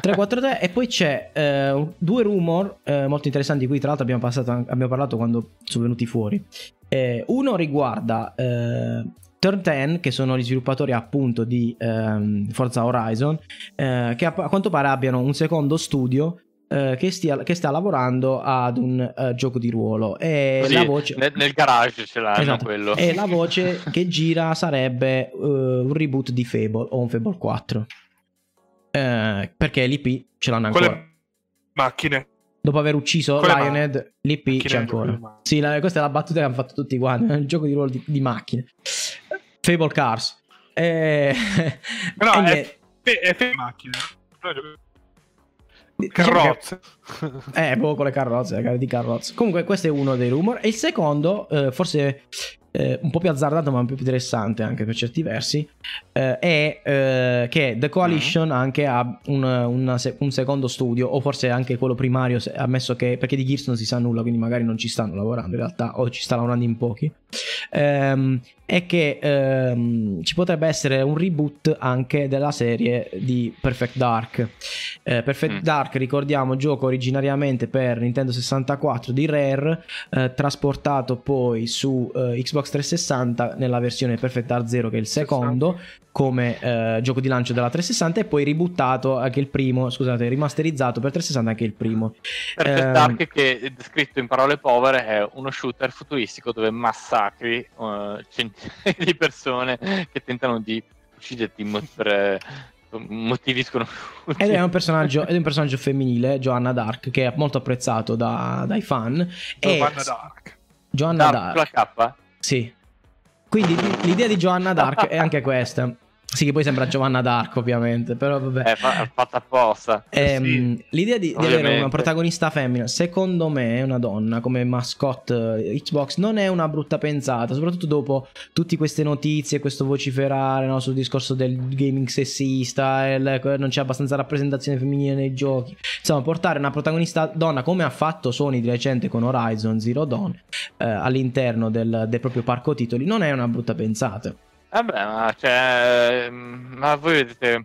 tre quattro tre. E poi c'è eh, due rumor eh, molto interessanti, di cui tra l'altro abbiamo, passato, abbiamo parlato quando sono venuti fuori. Eh, uno riguarda... Eh, Turn dieci, che sono gli sviluppatori appunto di ehm, Forza Horizon, eh, che a, a quanto pare abbiano un secondo studio eh, che, stia, che sta lavorando ad un uh, gioco di ruolo. E così, la voce... nel, nel garage ce l'hanno, esatto. Quello. E la voce che gira sarebbe uh, un reboot di Fable o un Fable quattro, eh, perché l'I P ce l'hanno ancora. Quelle macchine. Dopo aver ucciso Quelle Lionhead, ma... l'I P c'è ancora. Sì, la, questa è la battuta che hanno fatto tutti quanti, il gioco di ruolo di, di macchine. Fable Cars eh... no, e è, fe- è fe- macchina carrozze eh, poco le carrozze, le gare di carrozze. Comunque questo è uno dei rumor. E il secondo, eh, forse eh, un po' più azzardato ma più interessante anche per certi versi, eh, è eh, che The Coalition uh-huh. anche ha un, una, un secondo studio, o forse anche quello primario, ammesso che, perché di Gears non si sa nulla, quindi magari non ci stanno lavorando in realtà, o ci sta lavorando in pochi, ehm, è che ehm, ci potrebbe essere un reboot anche della serie di Perfect Dark. eh, Perfect mm. Dark, ricordiamo, gioco originariamente per Nintendo sessantaquattro di Rare, eh, trasportato poi su eh, Xbox trecentosessanta nella versione Perfect Dark Zero, che è il secondo come eh, gioco di lancio della trecentosessanta, e poi ributtato anche il primo, scusate, rimasterizzato per trecentosessanta anche il primo. Perfect eh, Dark, che descritto in parole povere è uno shooter futuristico dove massacri uh, centinaia di persone che tentano di ucciderti per motivi sconosciuti. Ed è un personaggio, è un personaggio femminile, Joanna Dark, che è molto apprezzato da, dai fan. Joanna e... Dark. Joanna Dark, Dark. La K? Sì. Quindi l'idea di Joanna Dark è anche questa. Sì, che poi sembra Giovanna d'Arco, ovviamente, però vabbè. È fatta apposta. Ehm, sì, l'idea di, di avere una protagonista femmina, secondo me, una donna come mascotte Xbox, non è una brutta pensata, soprattutto dopo tutte queste notizie, questo vociferare, no, sul discorso del gaming sessista, il, non c'è abbastanza rappresentazione femminile nei giochi. Insomma, portare una protagonista donna, come ha fatto Sony di recente con Horizon Zero Dawn, eh, all'interno del, del proprio parco titoli, non è una brutta pensata. Vabbè, eh ma, cioè, ma voi vedete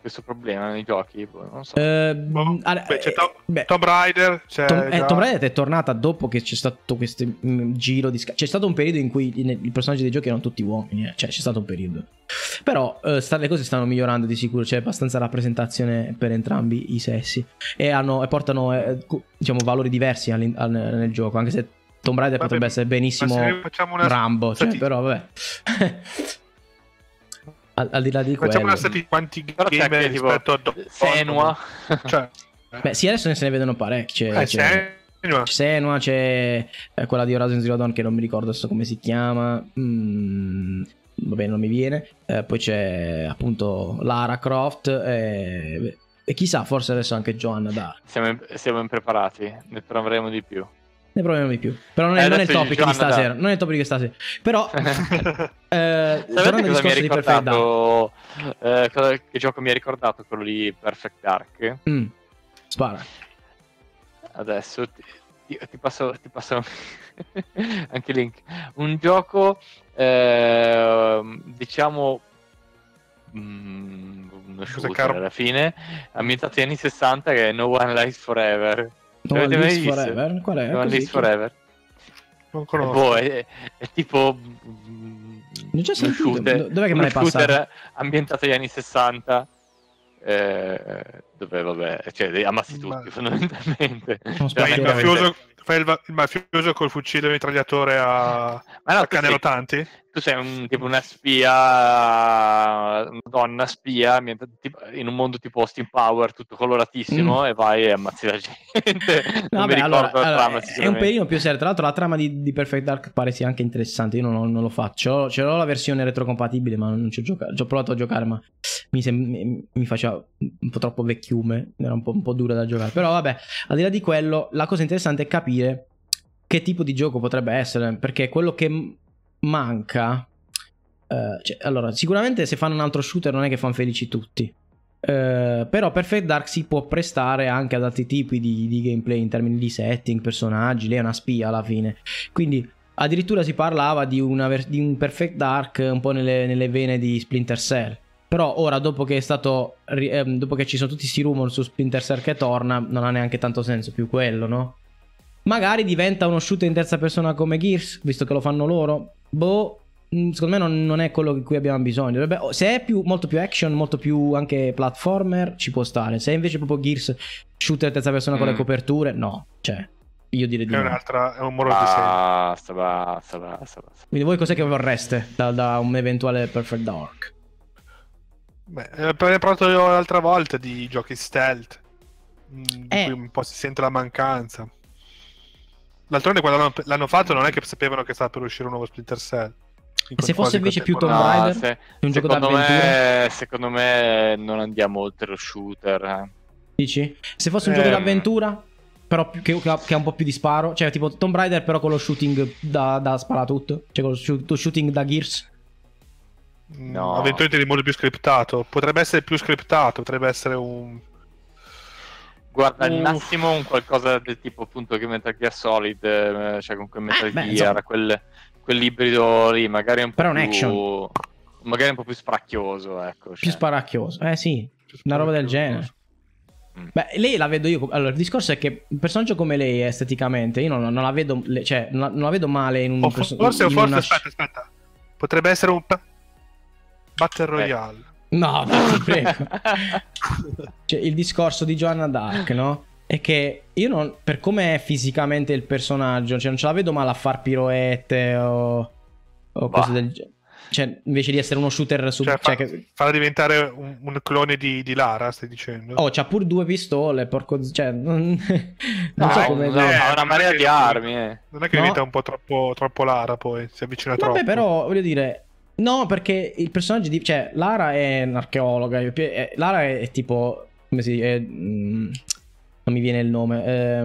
questo problema nei giochi? Non so. Eh, beh, c'è Tom, beh, Tomb Raider. C'è Tom, eh, Tomb Raider è tornata dopo che c'è stato questo giro di... C'è stato un periodo in cui i personaggi dei giochi erano tutti uomini, eh. Cioè c'è stato un periodo. Però eh, sta, le cose stanno migliorando di sicuro, c'è abbastanza rappresentazione per entrambi i sessi. E, hanno, e portano, eh, diciamo, valori diversi al, al, nel gioco, anche se... Tomb Raider vabbè, potrebbe essere benissimo una... Rambo, cioè, però vabbè. al, al di là di facciamo quello, facciamo quanti game è rispetto a Senua. Cioè, beh, sì, adesso ne se ne vedono parecchi. C'è, eh, c'è Senua, Senua, c'è eh, quella di Horizon Zero Dawn che non mi ricordo adesso come si chiama. Mm, vabbè, non mi viene. Eh, poi c'è appunto Lara Croft e, e chissà, forse adesso anche Joanna Dark. Siamo, siamo impreparati, ne proveremo di più. Ne proviamo di più. Però non è, eh, non è il topic di stasera. Non è il topic di stasera. Però eh, tornando al discorso di Perfect Dark, eh, che gioco mi ha ricordato quello di Perfect Dark? Mm. Spara. Adesso ti, ti, ti passo, ti passo anche il link. Un gioco eh, diciamo mm, uno shooter alla fine, ambientato negli anni sessanta, che è No One Lives Forever. No, avete mai visto? Forever? Qual è? No, Alice Forever. Non conosco. Boh, è, è tipo non c'è shooter, dov'è che me l'hai passato? Ambientato negli anni sessanta, eh, dove vabbè, cioè ammazzi tutti, ma... fondamentalmente. Cioè, fai, il mafioso, fai il, il mafioso col fucile mitragliatore a, ma no, a cane rotanti? Tu sei un, tipo una spia, una donna spia in un mondo tipo Austin Power, tutto coloratissimo, mm. e vai e ammazzi la gente. No, non beh, mi ricordo allora, la allora, trama, è un perino più serio. Tra l'altro la trama di, di Perfect Dark pare sia anche interessante, io non, ho, non lo faccio, ce l'ho la versione retrocompatibile ma non ci ho giocato, ci ho provato a giocare ma mi, mi, mi faceva un po' troppo vecchiume, era un po', un po' dura da giocare, però vabbè, al di là di quello la cosa interessante è capire che tipo di gioco potrebbe essere, perché quello che manca uh, cioè, allora sicuramente se fanno un altro shooter non è che fanno felici tutti, uh, però Perfect Dark si può prestare anche ad altri tipi di, di gameplay in termini di setting, personaggi, lei è una spia alla fine, quindi addirittura si parlava di, una, di un Perfect Dark un po' nelle, nelle vene di Splinter Cell, però ora dopo che è stato ehm, dopo che ci sono tutti questi rumor su Splinter Cell che torna, non ha neanche tanto senso più quello, no? Magari diventa uno shooter in terza persona come Gears, visto che lo fanno loro. Boh, secondo me non, non è quello di cui abbiamo bisogno. Dovrebbe, se è più, molto più action, molto più anche platformer, ci può stare. Se invece proprio Gears, shooter terza persona mm. con le coperture, no. Cioè, io direi di no. È un'altra, è un muro di sé. Basta, basta, basta. Quindi voi cos'è che vorreste da, da un eventuale Perfect Dark? Beh, ne parlato io l'altra volta di giochi stealth, di eh. cui un po' si sente la mancanza. D'altronde quando l'hanno fatto non è che sapevano che stava per uscire un nuovo Splinter Cell. Se fosse invece più Tomb Raider, no, se, un gioco d'avventura, me, secondo me non andiamo oltre lo shooter. Dici? Se fosse un eh, gioco d'avventura? però più, che, che, ha, che ha un po' più di sparo, cioè tipo Tomb Raider però con lo shooting da, da sparatutto, cioè con lo shoot, shooting da Gears. No, eventualmente in modo più scriptato, potrebbe essere più scriptato, potrebbe essere un... Guarda, al massimo un qualcosa del tipo appunto che Metal Gear Solid, cioè con quel Metal eh, Gear, beh, insomma... quel, quell'ibrido lì, magari un po' però più... un action. Magari un po' più spracchioso, ecco. Cioè. Più sparacchioso, eh sì, una roba del genere. Mm. Beh, lei la vedo io... Allora, il discorso è che un personaggio come lei esteticamente, io non, non la vedo... Cioè, non la, non la vedo male in un... Oh, forse, forse, forse una... aspetta, aspetta. Potrebbe essere un... Battle Royale. Eh. No, no, ti prego. Cioè, il discorso di Joanna Dark, no? È che io non... Per come è fisicamente il personaggio, cioè non ce la vedo male a far piroette o... O bah. Cose del genere. Cioè, invece di essere uno shooter su... Cioè, cioè fa... che... farà diventare un, un clone di, di Lara, stai dicendo? Oh, c'ha pur due pistole, porco... Cioè, non, non no, so come... No, eh, ha una marea di armi, eh. Non è che no? diventa un po' troppo, troppo Lara, poi. Si avvicina troppo. Vabbè, però, voglio dire... No, perché il personaggio di... Cioè, Lara è un'archeologa. È... Lara è, è tipo... Come si dice? È... Non mi viene il nome. È...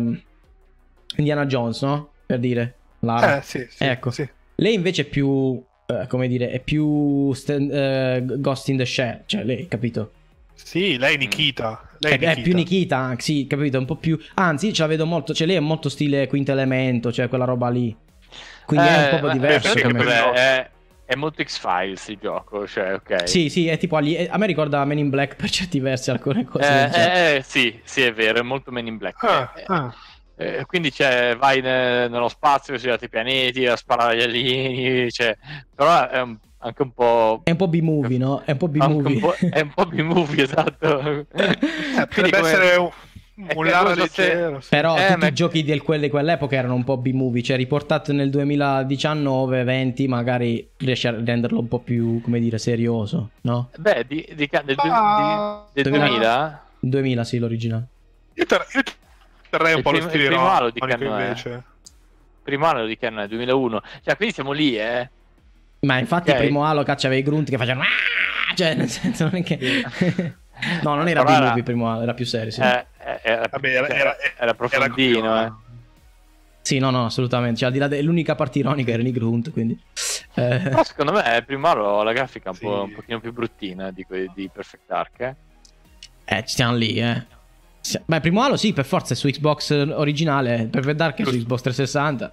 Indiana Jones, no? Per dire. Lara. Eh, sì, sì. Ecco. Sì. Lei invece è più... Uh, come dire, è più stand, uh, Ghost in the Shell, cioè lei, capito? Sì, lei è Nikita. Lei è, è Nikita. Più Nikita, sì, capito? Un po' più... Anzi, ce la vedo molto, cioè lei è molto stile Quinto Elemento, cioè quella roba lì. Quindi eh, è un po' diverso. Beh, come è, è, è molto X-Files il gioco, cioè, ok. Sì, sì, è tipo... A me ricorda Men in Black per certi versi, alcune cose. Eh, eh sì, sì, è vero, è molto Men in Black. Ah, eh, ah. Eh, quindi cioè, vai ne nello spazio, sui altri pianeti, a sparare agli alieni, cioè... però è un anche un po'... È un po' B-movie, no? È un po' B-movie. È un po' B-movie, esatto. Eh, potrebbe come... essere un, un largo leggero. Sì. Però eh, tutti ma... i giochi di quelle, quell'epoca erano un po' B-movie, cioè riportato nel duemiladiciannove venti magari riesci a renderlo un po' più, come dire, serioso, no? Beh, di, di, del, ah, di, del duemila? duemila, sì, l'originale. Io te, io te... Terrei un po' lo stile, no? Il primo Halo di Ken è duemilauno. Cioè, quindi siamo lì, eh. Ma infatti okay. Il primo Halo cacciava i grunti che facevano... Cioè, nel senso non è che... No, non era più il primo Halo, era più serio, sì. Eh, era, Vabbè, era, era, era profondino, era eh. Sì, no, no, assolutamente. Cioè, al di là dell'unica parte ironica erano i grunt, quindi... Eh. Però secondo me il primo Halo la grafica è un, sì. po', un pochino più bruttina di, di Perfect Dark, eh. Eh, ci siamo lì, eh. Beh, primo Halo sì, per forza è su Xbox originale, Perfect Dark è su Xbox trecentosessanta.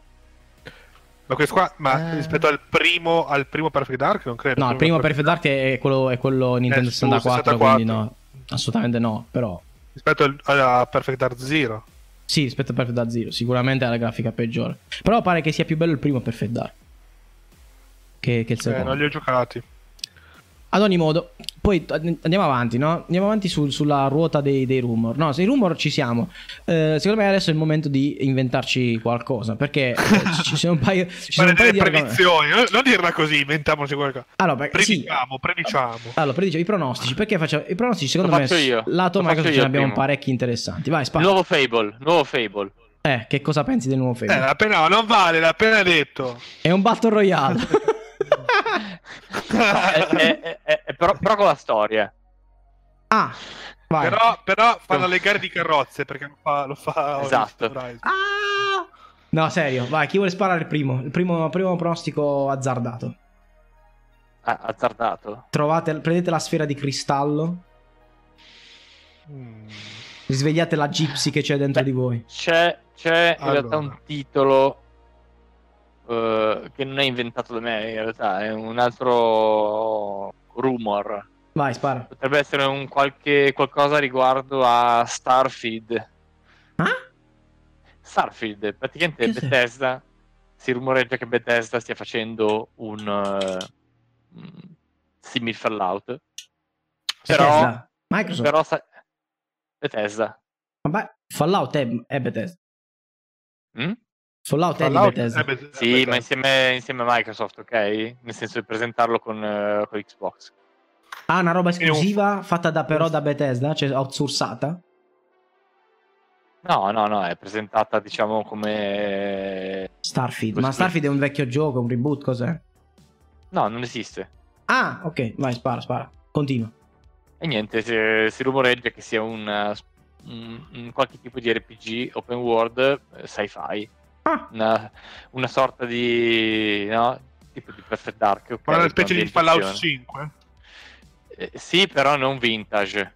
Ma questo qua, ma eh... rispetto al primo, al primo Perfect Dark non credo. No, il primo Perfect Dark è quello, è quello Nintendo sessantaquattro, quindi no, assolutamente no, però. Rispetto al, alla Perfect Dark Zero? Sì, rispetto a Perfect Dark Zero, sicuramente è la grafica peggiore. Però pare che sia più bello il primo Perfect Dark che, che il secondo. Eh, non li ho giocati. Ad ogni modo, poi andiamo avanti, no? Andiamo avanti su, sulla ruota dei, dei rumor. No, se i rumor ci siamo. Eh, secondo me adesso è il momento di inventarci qualcosa, perché ci sono un paio, ci sono un paio di predizioni. Non, non dirla così, inventiamoci qualcosa. Allora, perché, prediciamo, sì. prediciamo. Allora, prediciamo i pronostici, perché faccio i pronostici, secondo me io. lato Microsoft ce ne abbiamo parecchi interessanti. Vai, spara. Nuovo Fable, nuovo Fable. Eh, che cosa pensi del nuovo Fable? Eh, la pena, non vale, l'ha appena detto. È un Battle Royale. è, è, è, è, però, però con la storia ah, vai. Però, però fanno le gare di carrozze, perché lo fa, lo fa esatto ah! No, serio, vai, chi vuole sparare il primo? Il primo, primo pronostico azzardato. ah, azzardato? Trovate, prendete la sfera di cristallo, mm. risvegliate la gypsy che c'è dentro c'è, di voi c'è c'è allora. in realtà un titolo Uh, che non è inventato da me, in realtà è un altro rumor. Vai, spara. Potrebbe essere un qualche qualcosa riguardo a Starfield. Ah? Starfield, praticamente che Bethesda sei? si rumoreggia che Bethesda stia facendo un uh, simil Fallout. Però Microsoft. Però sa Bethesda. Vabbè, Fallout è, è Bethesda. Mm? Fallout, Fallout è Bethesda. Sì, ma insieme, insieme a Microsoft, ok? Nel senso di presentarlo con, uh, con Xbox. Ah, una roba esclusiva fatta da, però da Bethesda? Cioè outsourcata? No, no, no, è presentata diciamo come... Starfield, Così. ma Starfield è un vecchio gioco, un reboot, cos'è? No, non esiste. Ah, ok, vai, spara, spara, continua. E niente, si, si rumoreggia che sia un un qualche tipo di R P G open world sci-fi, ah. una, una sorta di, no, tipo di Perfect Dark, okay, ma una specie di Fallout cinque, eh, sì, però non vintage,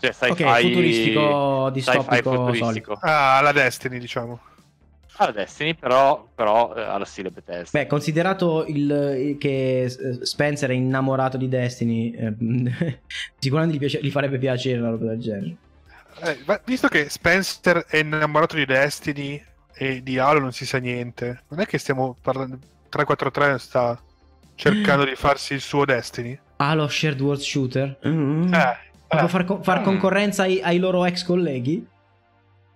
cioè sci-fi, okay, futuristico, distopico, futuristico. Ah, alla Destiny, diciamo. Alla Destiny, però, però alla stile Bethesda. Beh, considerato il, che Spencer è innamorato di Destiny, eh, sicuramente gli, piace, gli farebbe piacere una roba del genere. Eh, ma visto che Spencer è innamorato di Destiny e di Halo non si sa niente, non è che stiamo parlando, tre quattro tre sta cercando di farsi il suo Destiny? Halo Shared World Shooter? Mm-hmm. eh, eh. Far, co- far concorrenza ai, ai loro ex colleghi?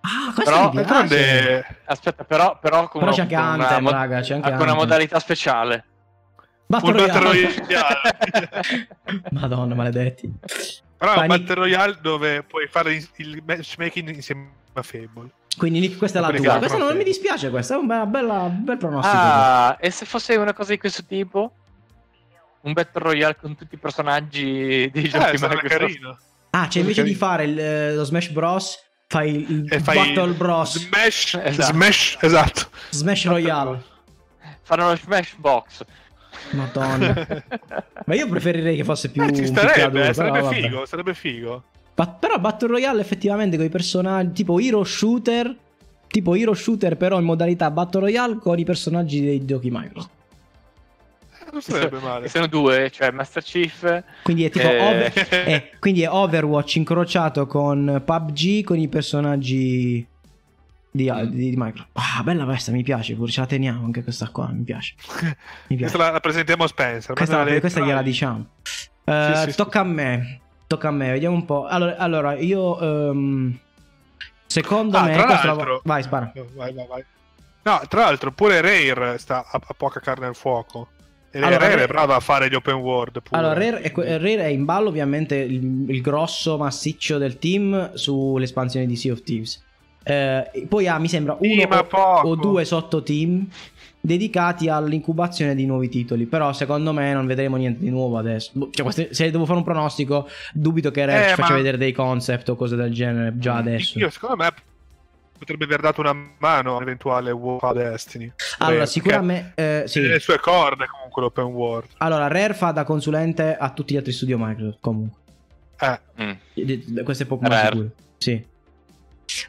Ah, però, grande... Aspetta, però, però, con però una, c'è anche Anthem, mod- raga, c'è anche, anche una modalità speciale. Battle un Royale. Battle Royale. Madonna, maledetti. Però è un Battle Royale dove puoi fare il matchmaking insieme a Fable. Quindi Nick, questa è la tua. Questa non mi dispiace, questa è un bel pronostico. Ah, e se fosse una cosa di questo tipo? Un Battle Royale con tutti i personaggi dei giochi, eh, sarebbe carino. Ah, cioè invece di fare il, lo Smash Bros, fai il e Battle fai Bros. Smash, esatto. Smash, esatto. Smash Royale. Fanno lo Smash Box. Madonna. Ma io preferirei che fosse più... Eh, ci starebbe, eh, sarebbe vabbè. figo, sarebbe figo. Ma, però Battle Royale effettivamente con i personaggi... Tipo Hero Shooter, tipo Hero Shooter però in modalità Battle Royale con i personaggi dei giochi Microsoft. Eh, non sarebbe male. E sono due, cioè Master Chief... Quindi è tipo e... over... eh, quindi è Overwatch incrociato con P U B G con i personaggi di, mm. di, di Microsoft. Ah, bella questa, mi piace, pure ce la teniamo anche questa qua, mi piace. Mi piace. Questa la, la presentiamo a Spencer. Questa, la, questa gliela diciamo. Uh, sì, sì, tocca sì. a me. Tocca a me, vediamo un po'. Allora, allora io um, secondo ah, me tra l'altro, la... vai spara. Vai, vai, vai. No, tra l'altro pure Rare sta a, a poca carne al fuoco. E allora, Rare, Rare è brava a fare gli open world pure. Allora Rare è, Rare è in ballo ovviamente il, il grosso massiccio del team sull'espansione di Sea of Thieves. Eh, poi ha mi sembra uno sì, o, o due sotto team dedicati all'incubazione di nuovi titoli, però secondo me non vedremo niente di nuovo adesso, cioè, se devo fare un pronostico dubito che Rare eh, ci ma... faccia vedere dei concept o cose del genere già adesso. Io secondo me potrebbe aver dato una mano all'eventuale War Destiny. Allora Rare, sicuramente eh, sì. le sue corde comunque l'open world. Allora Rare fa da consulente a tutti gli altri studio Microsoft comunque, eh. mm. questo è poco più sicuro, sì.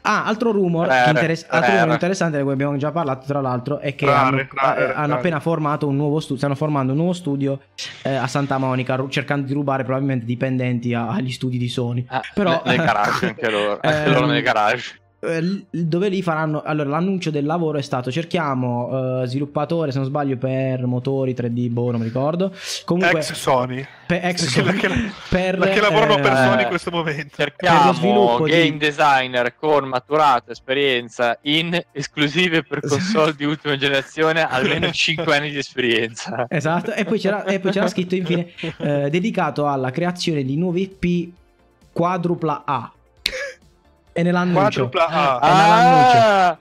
Ah, altro rumor, rare, interess- altro rumor interessante di cui abbiamo già parlato tra l'altro è che rare, hanno, rare, hanno rare. appena formato un nuovo studio, stanno formando un nuovo studio eh, a Santa Monica, ru- cercando di rubare probabilmente dipendenti a- agli studi di Sony. Ah, però nel garage anche loro, anche loro nel garage. Dove lì faranno, allora l'annuncio del lavoro è stato cerchiamo uh, sviluppatore se non sbaglio per motori tre D, boh non mi ricordo, comunque ex Sony, pe, ex Sony che, per, che lavorano eh, per Sony in questo momento, cerchiamo game di... designer con maturata esperienza in esclusive per console di ultima generazione, almeno cinque anni di esperienza, esatto, e poi c'era, e poi c'era scritto infine eh, dedicato alla creazione di nuovi I P quadrupla A. E nell'annuncio, ah, è nell'annuncio. Ah,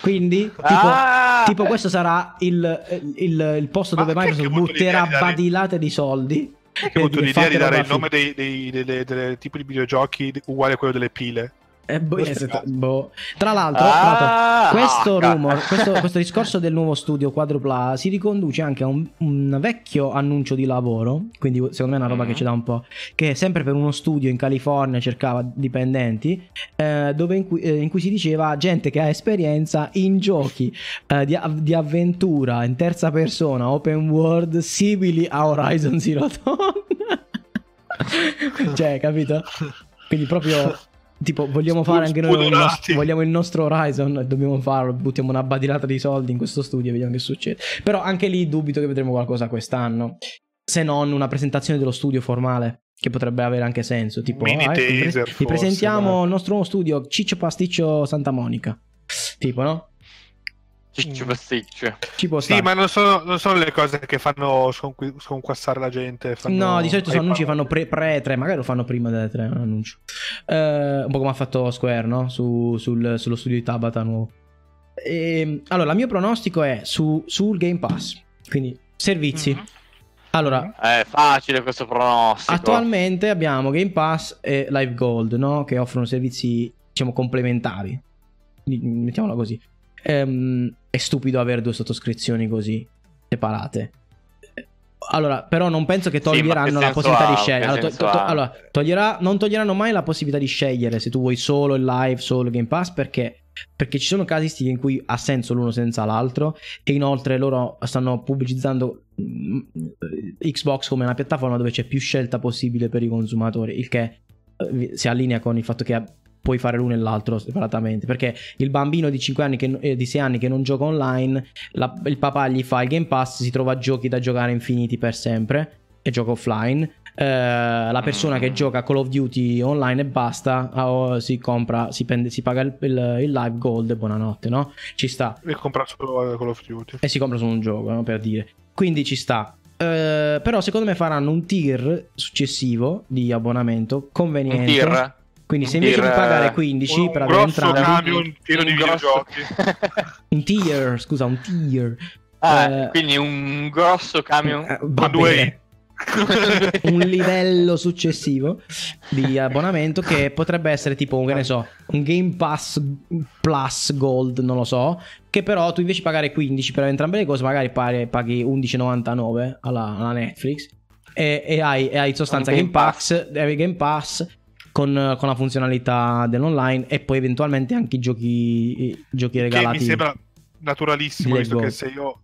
quindi tipo, ah, tipo questo sarà il, il, il posto dove Microsoft butterà badilate di soldi. Che ho avuto l'idea di dare il nome dei, dei, dei, dei, dei tipi di videogiochi uguali a quello delle pile. Eh, boh, eh, se, boh. Tra l'altro, ah, tra l'altro questo ah, rumor, questo, questo discorso del nuovo studio quadrupla A si riconduce anche a un, un vecchio annuncio di lavoro. Quindi, secondo me, è una roba mm-hmm. che ci dà un po'. Che sempre per uno studio in California cercava dipendenti. Eh, dove in cui, eh, in cui si diceva gente che ha esperienza in giochi eh, di, di avventura in terza persona, open world, simili a Horizon Zero Dawn. Cioè, capito? Quindi proprio. Tipo vogliamo fare anche noi il nostro, vogliamo il nostro Horizon e dobbiamo farlo, buttiamo una badilata di soldi in questo studio e vediamo che succede. Però anche lì dubito che vedremo qualcosa quest'anno, se non una presentazione dello studio formale che potrebbe avere anche senso, tipo eh, vi pre- presentiamo no? il nostro nuovo studio Ciccio Pasticcio Santa Monica, tipo no? Ciccio Pasticcio. Ci può stare. Sì, ma non sono, non sono le cose che fanno sconqu- sconquassare la gente. Fanno... No, di solito sono annunci fanno pre, pre tre, magari lo fanno prima delle tre. Un annuncio. Eh, un po' come ha fatto Square, no? Su, sul, sullo studio di Tabata nuovo. E, allora, il mio pronostico è su, sul Game Pass. Quindi, servizi. Mm-hmm. Allora, è facile questo pronostico. Attualmente abbiamo Game Pass e Live Gold, no? Che offrono servizi diciamo complementari, mettiamola così. Ehm, è stupido avere due sottoscrizioni così separate. Allora, però non penso che toglieranno sì, la possibilità ha, di scegliere. Allora, to- to- to- allora toglierà- non toglieranno mai la possibilità di scegliere se tu vuoi solo il live, solo il Game Pass, perché perché ci sono casi in cui ha senso l'uno senza l'altro, e inoltre loro stanno pubblicizzando Xbox come una piattaforma dove c'è più scelta possibile per i consumatori, il che si allinea con il fatto che puoi fare l'uno e l'altro separatamente, perché il bambino di cinque anni che, eh, di sei anni che non gioca online, la, il papà gli fa il Game Pass, si trova giochi da giocare infiniti per sempre e gioca offline. Eh, la persona che gioca Call of Duty online e basta, oh, si compra, si, pende, si paga il, il, il live gold e buonanotte, no? Ci sta. E compra solo Call of Duty. E si compra solo un gioco, no? Per dire. Quindi ci sta. Eh, però secondo me faranno un tier successivo di abbonamento conveniente. Un tier? Quindi se invece tier, di pagare quindici un, per avere entrambi cambio, un tiro un di grosso... videogiochi. Un tier, scusa, un tier. Ah, eh, quindi un grosso camion eh, va bene. Un livello successivo di abbonamento che potrebbe essere tipo un, che ne so, un Game Pass Plus Gold, non lo so, che però tu invece pagare quindici per entrambe le cose magari pare, paghi undici e novantanove alla, alla Netflix e, e, hai, e hai in sostanza Game, Game Pass, Pass Game Pass con, con la funzionalità dell'online e poi eventualmente anche i giochi, i giochi regalati. Che mi sembra naturalissimo, visto che se io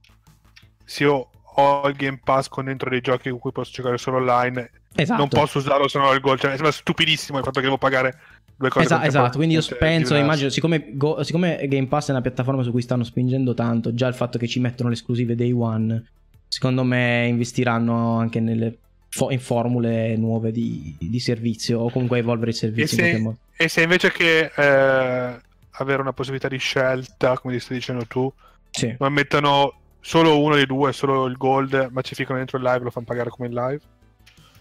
se io ho il Game Pass con dentro dei giochi con cui posso giocare solo online, esatto, non posso usarlo se non ho il Gold. Cioè, sembra stupidissimo il fatto che devo pagare due cose. Esa- esatto, quindi io penso, immagino, siccome, Go- siccome Game Pass è una piattaforma su cui stanno spingendo tanto, già il fatto che ci mettono le esclusive Day One, secondo me investiranno anche nelle fo- in formule nuove di-, di servizio, o comunque evolvere i servizi. E se, in modo. E se invece che eh, avere una possibilità di scelta, come ti stai dicendo tu, sì, ma mettono solo uno dei due, solo il gold, ma ci ficcano dentro il live, lo fanno pagare come il live.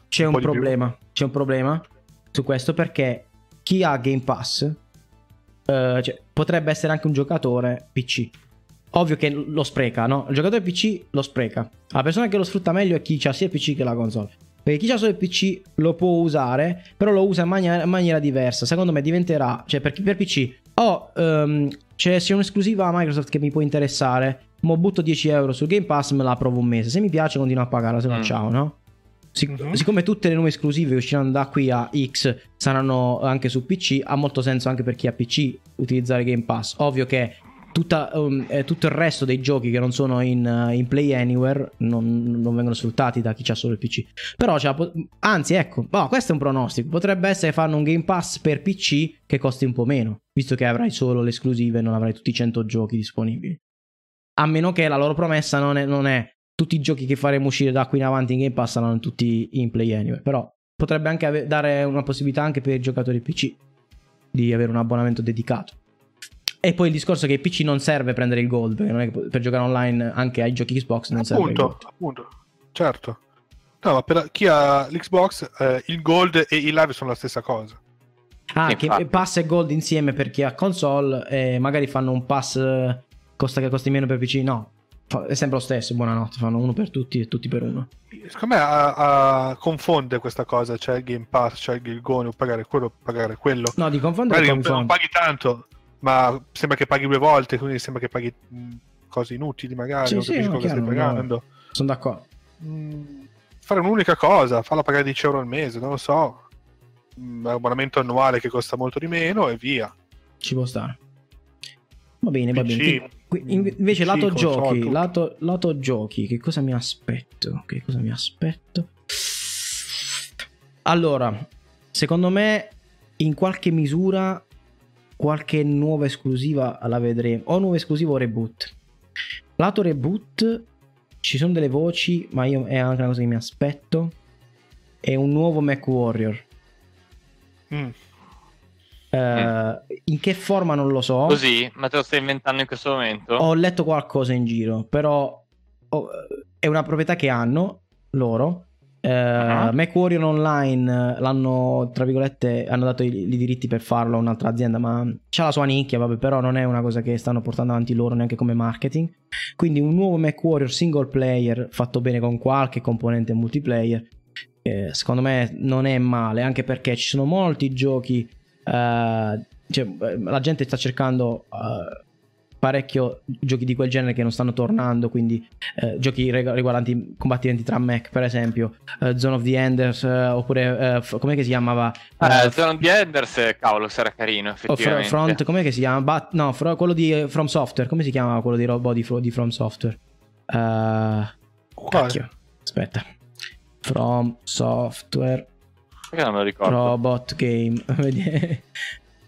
C'è un, un problema, c'è un problema su questo, perché chi ha Game Pass eh, cioè, potrebbe essere anche un giocatore P C. Ovvio che lo spreca, no? Il giocatore P C lo spreca. La persona che lo sfrutta meglio è chi ha sia il P C che la console, perché chi ha solo il P C lo può usare, però lo usa in maniera, in maniera diversa. Secondo me diventerà, cioè per chi per P C, oh, um, c'è cioè, un'esclusiva a Microsoft che mi può interessare, mo butto dieci euro sul Game Pass, me la provo un mese, se mi piace continuo a pagarla, se no mm. ciao, no? Sic- mm-hmm. Siccome tutte le nuove esclusive che usciranno da qui a X saranno anche su P C, ha molto senso anche per chi ha P C utilizzare Game Pass. Ovvio che tutta, um, eh, tutto il resto dei giochi che non sono in, uh, in Play Anywhere non, non vengono sfruttati da chi c'ha solo il P C, però c'ha po- anzi ecco, oh, questo è un pronostico, potrebbe essere che fanno un Game Pass per P C che costi un po' meno, visto che avrai solo le esclusive e non avrai tutti i cento giochi disponibili. A meno che la loro promessa non è, non è tutti i giochi che faremo uscire da qui in avanti in Game Pass saranno tutti in Play Anywhere, però potrebbe anche ave- dare una possibilità anche per i giocatori P C di avere un abbonamento dedicato. E poi il discorso che il P C non serve prendere il gold, perché non è che per giocare online anche ai giochi Xbox non serve appunto, il gold. Appunto, certo. No, ma per chi ha l'Xbox eh, il gold e il live sono la stessa cosa. Ah, che pass e gold insieme per chi ha console, eh, magari fanno un pass... costa che costi meno per P C, no, è sempre lo stesso, buonanotte, fanno uno per tutti e tutti per uno. Secondo me a, a, confonde questa cosa, c'è cioè il Game Pass, c'è cioè il Gilgone, pagare quello, pagare quello. No, di confondere non confondo. Paghi tanto, ma sembra che paghi due volte, quindi sembra che paghi cose inutili magari, sì, non sì, capisci no, cosa chiaro, stai pagando. No, sono d'accordo. Mm, fare un'unica cosa, farla pagare dieci euro al mese, non lo so, un abbonamento annuale che costa molto di meno e via. Ci può stare. Va bene, P C, va bene. Invece P C, lato giochi, lato, lato giochi, che cosa mi aspetto? Che cosa mi aspetto? Allora, secondo me in qualche misura qualche nuova esclusiva la vedremo, o nuova esclusiva o reboot. Lato reboot ci sono delle voci, ma io è anche una cosa che mi aspetto, è un nuovo Mac Warrior. Mm. Uh, in che forma non lo so. Così? Ma te lo stai inventando in questo momento? Ho letto qualcosa in giro, però oh, è una proprietà che hanno loro. Uh, uh-huh. MacWarrior Online l'hanno, tra virgolette, hanno dato i, i diritti per farlo a un'altra azienda, ma c'ha la sua nicchia, vabbè, però non è una cosa che stanno portando avanti loro neanche come marketing. Quindi un nuovo MacWarrior single player fatto bene con qualche componente multiplayer, eh, secondo me non è male, anche perché ci sono molti giochi Uh, cioè, la gente sta cercando uh, parecchio giochi di quel genere che non stanno tornando, quindi uh, giochi reg- riguardanti combattimenti tra mech, per esempio uh, Zone of the Enders, uh, oppure uh, come che si chiamava uh, uh, Zone of the Enders, cavolo, sarà carino effettivamente. Front, come che si chiama? But, no, fr- quello di From Software, come si chiamava quello di robot di, fr- di From Software? Uh, cacchio, aspetta, From Software, perché non me lo ricordo? Robot Game.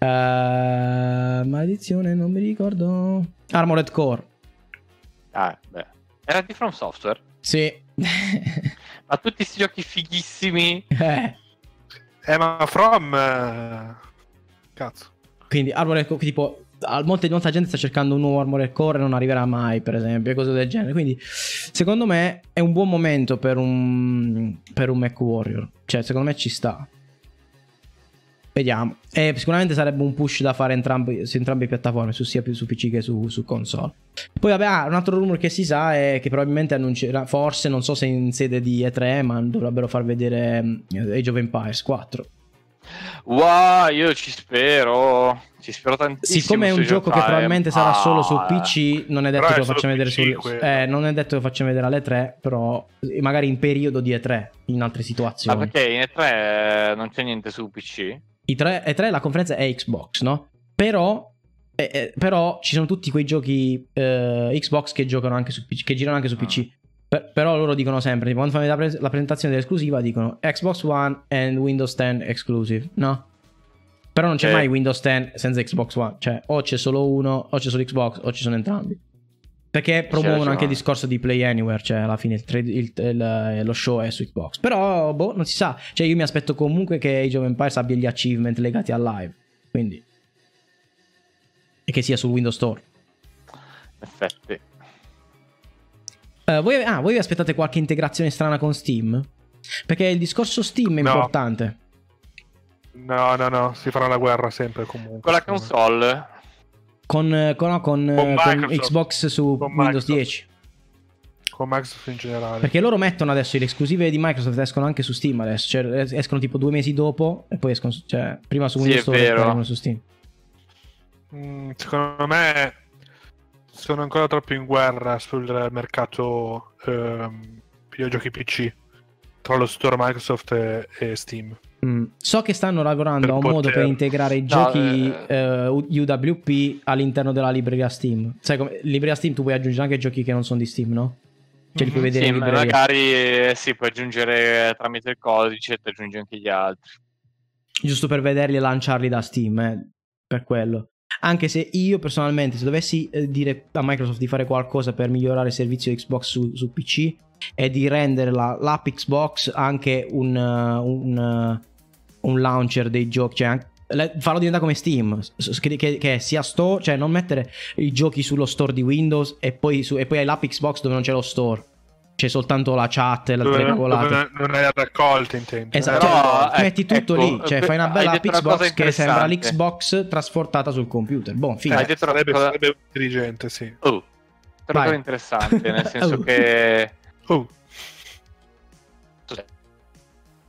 Uh, maledizione, non mi ricordo. Armored Core. Ah, beh. Era di From Software? Sì. Ma tutti questi giochi fighissimi. Eh, eh ma From eh... cazzo. Quindi Armored Core, tipo molta, molta gente sta cercando un nuovo Armored Core e non arriverà mai, per esempio, e cose del genere. Quindi secondo me è un buon momento per un per un Mac Warrior. Cioè, secondo me ci sta. Vediamo, e sicuramente sarebbe un push da fare entrambi, su entrambe le piattaforme, su sia su P C che su, su console. Poi vabbè, ah, un altro rumor che si sa è che probabilmente annuncerà, forse, non so se in sede di E tre, ma dovrebbero far vedere Age of Empires quattro. Wow, io ci spero, ci spero tantissimo. Siccome è un gioco che probabilmente ah, sarà solo su P C, non è detto che lo facciamo vedere su, eh, non è detto che lo facciamo vedere alle tre, però magari in periodo di E tre, in altre situazioni. Ma perché in E tre non c'è niente su P C? E tre, la conferenza è Xbox, no? Però eh, eh, però ci sono tutti quei giochi eh, Xbox che giocano anche su P C, che girano anche su P C. Per, però loro dicono sempre, tipo, quando fanno la, pre- la presentazione dell'esclusiva, dicono Xbox One and Windows dieci exclusive, no? Però non c'è eh. mai Windows dieci senza Xbox One, cioè o c'è solo uno, o c'è solo Xbox, o ci sono entrambi. Perché promuovono anche il discorso di Play Anywhere, cioè alla fine il trade, il, il, lo show è su Xbox. Però, boh, non si sa. Cioè io mi aspetto comunque che Age of Empires abbia gli achievement legati al live, quindi, e che sia sul Windows Store. Perfetto. Uh, voi, ah, voi vi aspettate qualche integrazione strana con Steam? Perché il discorso Steam è no. importante. No, no, no, si farà la guerra sempre comunque. Con la console... Con, con, no, con, con, con Xbox su con Windows dieci, con Microsoft in generale, perché loro mettono adesso le esclusive di Microsoft, escono anche su Steam adesso, cioè, escono tipo due mesi dopo e poi escono, cioè, prima su Windows Store e poi su Steam. Mm, secondo me sono ancora troppo in guerra sul mercato ehm, videogiochi P C tra lo store Microsoft e, e Steam. Mm. So che stanno lavorando per a un poter... modo per integrare i giochi no, eh... uh, U W P all'interno della libreria Steam. Sai, come libreria Steam tu puoi aggiungere anche giochi che non sono di Steam, no? Cioè li puoi vedere sì, in libreria. Magari eh, sì, puoi aggiungere tramite il codice, ti aggiungi anche gli altri, giusto per vederli e lanciarli da Steam, eh, per quello. Anche se io personalmente, se dovessi eh, dire a Microsoft di fare qualcosa per migliorare il servizio Xbox su, su P C, è di rendere la, l'app Xbox anche un... Uh, un uh, un launcher dei giochi, cioè farlo diventare come Steam, che, che, che sia store, cioè non mettere i giochi sullo store di Windows e poi, su, e poi hai l'app Xbox dove non c'è lo store, c'è soltanto la chat, la triangolata, non è la raccolta, intendo. Esatto, no, cioè, metti tutto ecco, lì, cioè fai una bella app Xbox che sembra l'Xbox trasportata sul computer. Buon fine. Hai detto sarebbe, sarebbe intelligente, sì. Oh, sarebbe interessante, nel senso oh. che oh.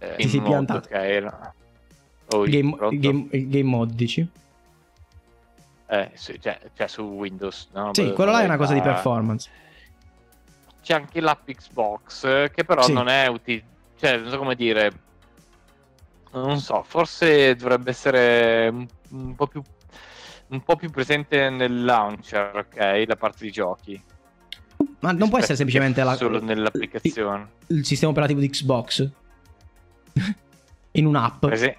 eh, ti si è piantato. Okay, no. Oh, game, game, game mod dici? Eh, sì, cioè, cioè su Windows no? Sì, quello là è una cosa di performance. C'è anche l'app Xbox che però sì. non è utile, cioè non so come dire, non so, forse dovrebbe essere un, un po' più un po' più presente nel launcher, ok, la parte di giochi. Ma non può essere semplicemente la, solo nell'applicazione il, il sistema operativo di Xbox in un'app. Prese-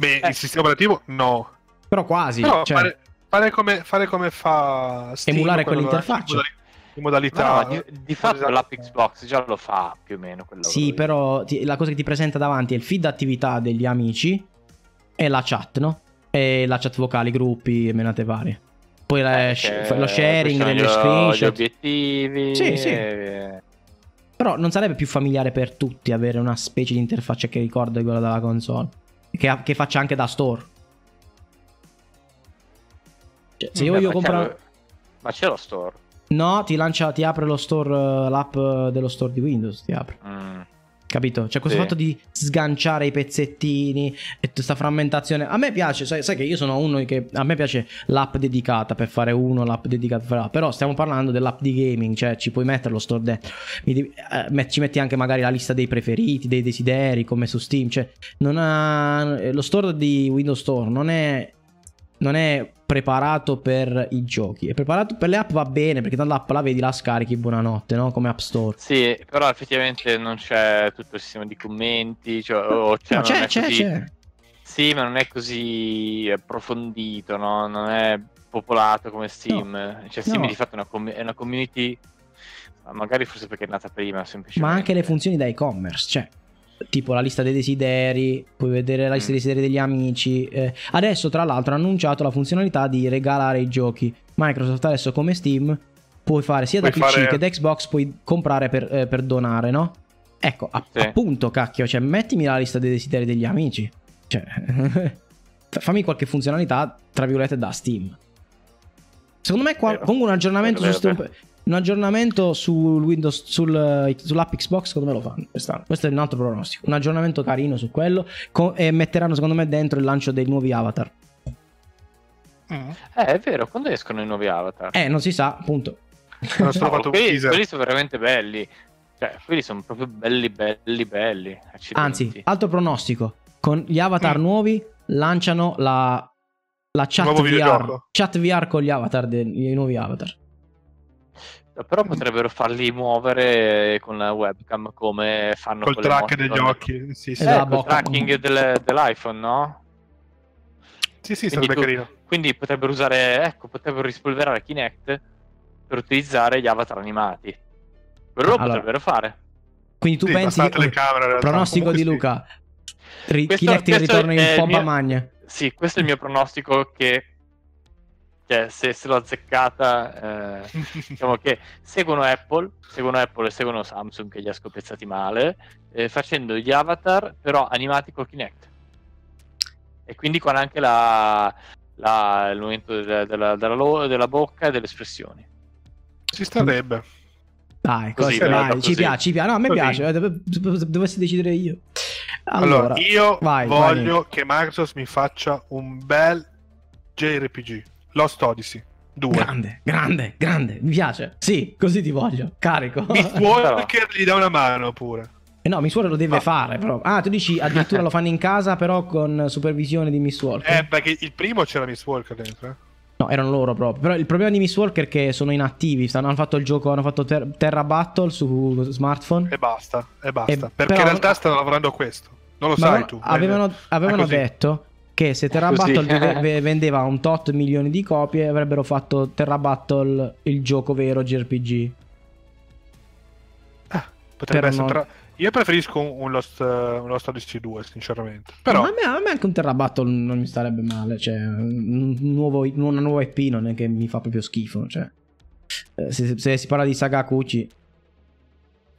Beh, eh. il sistema operativo no. Però quasi. Però cioè... fare, fare, come, fare come fa Steam, emulare quell'interfaccia. La, in modalità... No, no, di, di fatto esatto. l'app Xbox già lo fa più o meno. Sì, però ti, la cosa che ti presenta davanti è il feed d'attività degli amici e la chat, no? E la chat vocale, gruppi e menate varie. Poi la, eh, lo sharing delle screenshot. Gli obiettivi. Sì, sì. E... Però non sarebbe più familiare per tutti avere una specie di interfaccia che ricorda quella della console? Che, che faccia anche da store, cioè, se io voglio comprare, ma c'è lo store? No, ti lancia, ti apre lo store, l'app dello store di Windows ti apre. Mm. capito? Cioè questo sì. fatto di sganciare i pezzettini e questa frammentazione. A me piace, sai, sai che io sono uno che... A me piace l'app dedicata per fare uno, l'app dedicata per fare... Però stiamo parlando dell'app di gaming, cioè ci puoi mettere lo store dentro. Mi devi, eh, ci metti anche magari la lista dei preferiti, dei desideri, come su Steam. Cioè non ha... Lo store di Windows Store non è... non è preparato per i giochi, è preparato per le app, va bene, perché tanto l'app la vedi, la scarichi, buonanotte, no? Come App Store. Sì, però effettivamente non c'è tutto il sistema di commenti, cioè, o cioè no, c'è, c'è, così... c'è. Sì, ma non è così approfondito, no? Non è popolato come Steam. No, cioè Steam no. Di fatto è una, com- è una community, magari forse perché è nata prima, semplicemente. Ma anche le funzioni da e-commerce, cioè tipo la lista dei desideri, puoi vedere la lista dei desideri degli amici. Eh, adesso tra l'altro hanno annunciato la funzionalità di regalare i giochi. Microsoft adesso come Steam puoi fare sia puoi da P C fare... che da Xbox, puoi comprare per, eh, per donare, no? Ecco, a- sì. appunto cacchio, cioè mettimi la lista dei desideri degli amici, cioè fammi qualche funzionalità tra virgolette da Steam. Secondo me qua, comunque un aggiornamento vero, su Steam... vero. Un aggiornamento sul Windows, sul, sull'app Xbox secondo me lo fanno quest'anno. Questo è un altro pronostico. Un aggiornamento carino su quello co- e metteranno secondo me dentro il lancio dei nuovi avatar. Mm. Eh, è vero, quando escono i nuovi avatar? Eh, non si sa, appunto. Sono no, quelli, quelli sono veramente belli. Cioè, quelli sono proprio belli, belli, belli. Accidenti. Anzi, altro pronostico. Con gli avatar mm. nuovi lanciano la, la chat V R, chat V R con gli avatar, dei nuovi avatar. Però potrebbero farli muovere con la webcam come fanno col con track degli occhi, sì, sì. Eh, eh, col tracking del, dell'iPhone, no? Sì, sì, quindi sarebbe tu, carino. Quindi potrebbero usare, ecco, potrebbero rispolverare Kinect per utilizzare gli avatar animati. Però allora, lo potrebbero fare. Quindi tu sì, pensi che il pronostico di Luca ri- questo, Kinect questo ritorna in pompa mio... magna. Sì, questo è il mio pronostico che Cioè, se, se l'ho azzeccata, eh, diciamo che seguono Apple, seguono Apple e seguono Samsung che li ha scopezzati male, eh, facendo gli avatar però animati col Kinect. E quindi con anche la, la, il momento della, della, della, della bocca e delle espressioni. Ci starebbe. Dai, così, così, dai, dai ci piace, ci piace. No, a me così. piace, dovessi decidere io. Allora, allora io vai, voglio vai. che Microsoft mi faccia un bel J R P G. Lost Odyssey due. Grande, grande, grande, mi piace. Sì, così ti voglio, carico. Mistwalker gli dà una mano pure. Eh no, Mistwalker lo deve Ma... fare però. Ah, tu dici addirittura lo fanno in casa però con supervisione di Mistwalker. Eh, perché il primo c'era Mistwalker dentro, eh? No, erano loro proprio. Però il problema di Mistwalker è che sono inattivi, stanno, hanno fatto il gioco, hanno fatto ter- Terra Battle su smartphone. E basta, e basta, e perché però... in realtà stanno lavorando a questo. Non lo Ma sai tu. Avevano, avevano detto che se Terra Battle v- v- vendeva un tot milioni di copie avrebbero fatto Terra Battle il gioco vero J R P G. Ah, potrebbe essere non... tra... Io preferisco un Lost, un Lost Odyssey due sinceramente. Però... Ma a, me, a me anche un Terra Battle non mi starebbe male, cioè un nuovo, una nuova I P non è che mi fa proprio schifo, cioè se, se si parla di Saga Kuchi.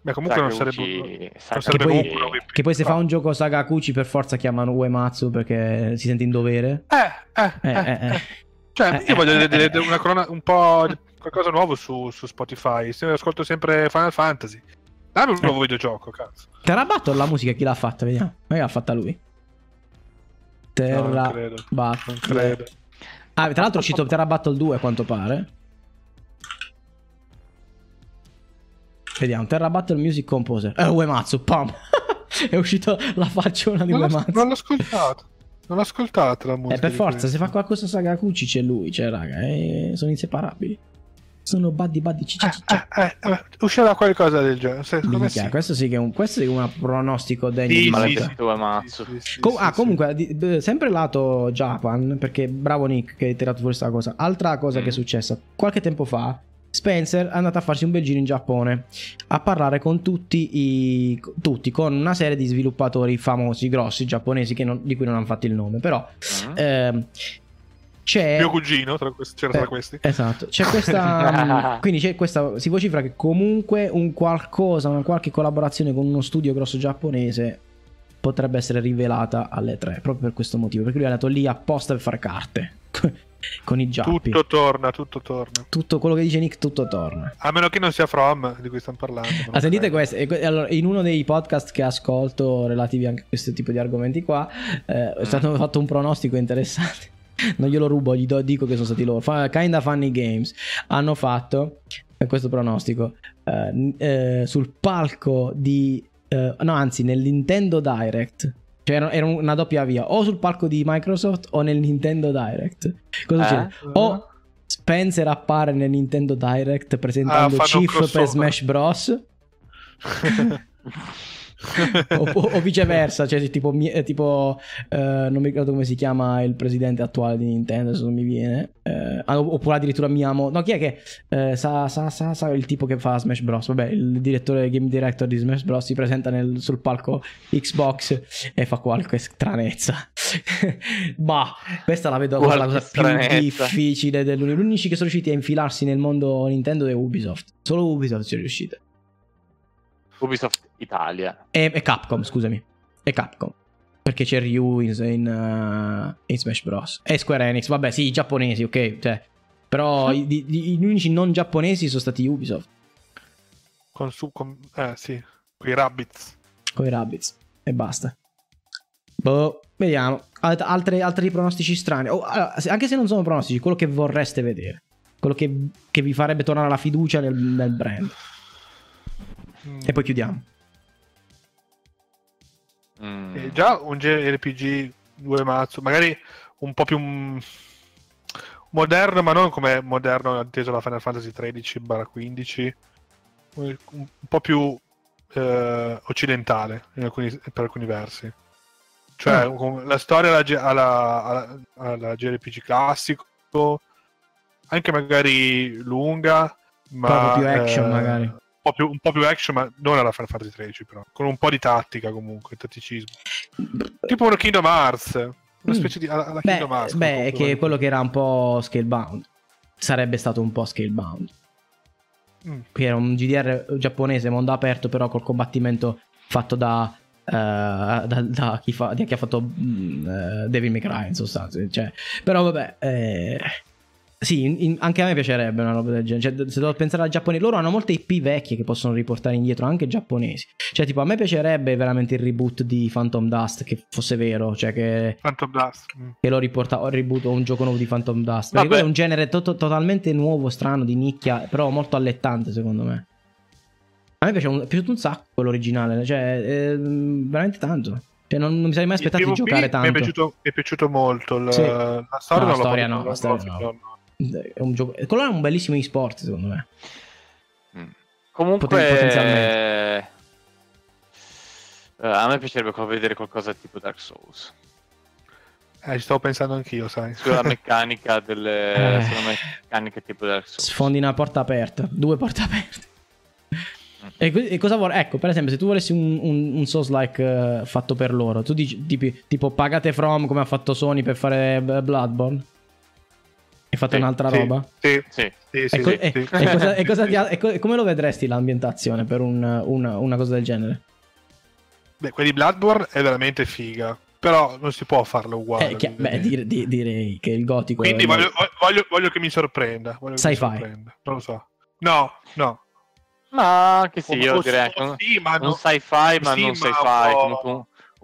Beh, comunque non sarebbe, non sarebbe che, poi, un che poi se fa un gioco Saga Kuchi per forza chiamano Uematsu perché si sente in dovere. Eh, eh, eh, eh, eh. Cioè, eh, io eh, voglio eh, vedere eh, una corona un po' di qualcosa nuovo su, su Spotify. Se ascolto sempre Final Fantasy. Dammi un eh. nuovo videogioco, cazzo. Terra Battle la musica chi l'ha fatta? Vediamo. Ma l'ha fatta lui. Terra no, non credo. Battle. Non credo. Ah, tra l'altro è uscito Terra Battle due a quanto pare. Vediamo, Terra Battle Music Composer. Eh, Uematsu, pam! È uscito la facciona di non Uematsu. Non l'ho ascoltato. Non l'ho ascoltato la musica. Eh, per forza, se fa qualcosa Saga Kuchi c'è lui, cioè, raga, eh, sono inseparabili. Sono buddy buddy cicci. Eh, eh, eh, uscirà qualcosa del genere. Mica, sì. Questo sì che è un, questo è un pronostico degno sì, di maledetto Uematsu. Sì, sì, sì, Com- sì, ah, sì, comunque, sì. sempre lato Japan, perché bravo Nick che hai tirato fuori questa cosa. Altra cosa mm. che è successa qualche tempo fa. Spencer è andato a farsi un bel giro in Giappone a parlare con tutti i tutti con una serie di sviluppatori famosi, grossi, giapponesi che non, di cui non hanno fatto il nome, però uh-huh. eh, c'è mio cugino tra questi, c'era eh, tra questi. Esatto, c'è questa quindi c'è questa si vocifera che comunque un qualcosa, una qualche collaborazione con uno studio grosso giapponese potrebbe essere rivelata alle tre proprio per questo motivo, perché lui è andato lì apposta per fare carte. con i giappi. Tutto torna, tutto torna. Tutto quello che dice Nick, tutto torna. A meno che non sia From di cui stanno parlando. Ah, sentite questo, allora, in uno dei podcast che ascolto relativi anche a questo tipo di argomenti qua, eh, è stato mm. fatto un pronostico interessante. Non glielo rubo, gli do, dico che sono stati loro. Fa, Kinda Funny Games hanno fatto questo pronostico eh, eh, sul palco di eh, no anzi nel Nintendo Direct, cioè era una doppia via, o sul palco di Microsoft o nel Nintendo Direct. Cosa eh? succede? O Spencer appare nel Nintendo Direct presentando ah, Chief per Smash Bros. o, o viceversa, cioè tipo, tipo eh, non mi ricordo come si chiama il presidente attuale di Nintendo, se non mi viene, eh, oppure addirittura Miyamoto, no chi è che eh, sa, sa, sa, sa il tipo che fa Smash Bros, vabbè, il direttore, game director di Smash Bros, si presenta nel, sul palco Xbox e fa qualche stranezza. Bah, questa la vedo come la cosa stranezza. più difficile dell'unico. L'unici che sono riusciti a infilarsi nel mondo Nintendo è Ubisoft, solo Ubisoft ci è riuscita. Ubisoft Italia e, e Capcom, scusami, e Capcom, perché c'è Ryu in, in, uh, in Smash Bros, e Square Enix, vabbè sì, giapponesi, ok, cioè, però sì. i, i, gli unici non giapponesi sono stati Ubisoft con su con, eh sì, coi Rabbids, coi Rabbids e basta. Boh, vediamo Alt, altre, altri pronostici strani, oh, allora, anche se non sono pronostici, quello che vorreste vedere, quello che, che vi farebbe tornare la fiducia nel, nel brand. E poi chiudiamo. Mm. Eh, già un J R P G Uematsu, magari un po' più m... moderno, ma non come moderno atteso alla Final Fantasy tredici quindici, un, un po' più eh, occidentale in alcuni, per alcuni versi. Cioè mm. la storia alla, alla, alla, alla J R P G classico, anche magari lunga, ma proprio più action, eh, magari. Un po' più, un po' più action, ma non alla Final Fantasy tredici, però con un po' di tattica, comunque tatticismo, tipo uno Kingdom Hearts, una specie mm. di alla, alla beh, Kingdom Hearts, beh, è che quello che era un po' Scalebound, sarebbe stato un po' Scalebound, mm. che era un G D R giapponese mondo aperto, però col combattimento fatto da uh, da, da chi, fa, da chi ha fatto uh, Devil May Cry in sostanza, cioè, però vabbè, eh... sì, in, anche a me piacerebbe una roba del genere. Cioè, se devo pensare al Giappone, loro hanno molte I P vecchie che possono riportare indietro, anche giapponesi. Cioè, tipo, a me piacerebbe veramente il reboot di Phantom Dust, che fosse vero, cioè che Phantom Dust che lo riporta, o il reboot o un gioco nuovo di Phantom Dust. Perché quello è un genere to- totalmente nuovo, strano, di nicchia, però molto allettante, secondo me. A me piace un, è piaciuto un sacco quello originale, cioè eh, veramente tanto. Cioè, non, non mi sarei mai aspettato di giocare tanto. Mi è piaciuto, mi è piaciuto molto il, sì. la storia, no, la storia no, la storia no. no. È un gioco... quello è un bellissimo e-sport, secondo me. Comunque Poten- uh, a me piacerebbe vedere qualcosa tipo Dark Souls. Eh, ci stavo pensando anch'io, sai, sulla meccanica delle eh. sulla meccanica tipo Dark Souls. Sfondi una porta aperta, due porte aperte. Mm-hmm. E, e cosa vorrei? Ecco, per esempio, se tu volessi un, un, un Souls-like uh, fatto per loro, tu dici tipi, tipo pagate From come ha fatto Sony per fare Bloodborne. Hai fatto sì, un'altra sì, roba? Sì, sì, sì, sì, co- sì, e, sì. E, cosa, e, cosa ti ha, e co- come lo vedresti l'ambientazione per un, una, una cosa del genere? Beh, quelli di Bloodborne è veramente figa, però non si può farlo uguale. Eh, che, beh, dire, di, direi che il gotico... Quindi è... voglio, voglio, voglio che mi sorprenda. Voglio che mi sorprenda. Non lo so. No, no. Ma che sì, o, io o, direi... O sì, ma non, non sci-fi, ma sì, non sci-fi. Ma un,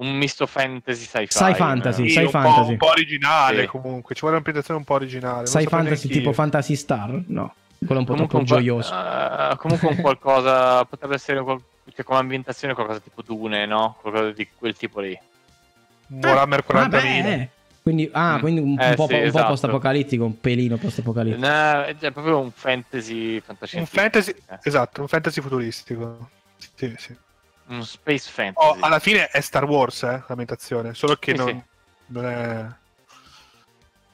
un misto fantasy sci-fi. Sci-fantasy, sì, sci-fantasy. Un, un po' originale, sì. Comunque. Ci vuole un'ambientazione un po' originale. Sci-fantasy tipo Fantasy Star? No. Quello è un po' comunque troppo un gioioso. Uh, comunque un qualcosa... potrebbe essere qual- cioè, come ambientazione qualcosa tipo Dune, no? Qualcosa di quel tipo lì. Warhammer quarantamila. Quindi, ah, quindi un, eh, po', sì, un esatto. po' post-apocalittico, un pelino post-apocalittico. No, è proprio un fantasy fantascientifico. Un fantasy, eh. Esatto, un fantasy futuristico. Sì, sì. Un space fantasy. Oh, alla fine è Star Wars, eh, l'ambientazione, solo che sì, non, sì. non è...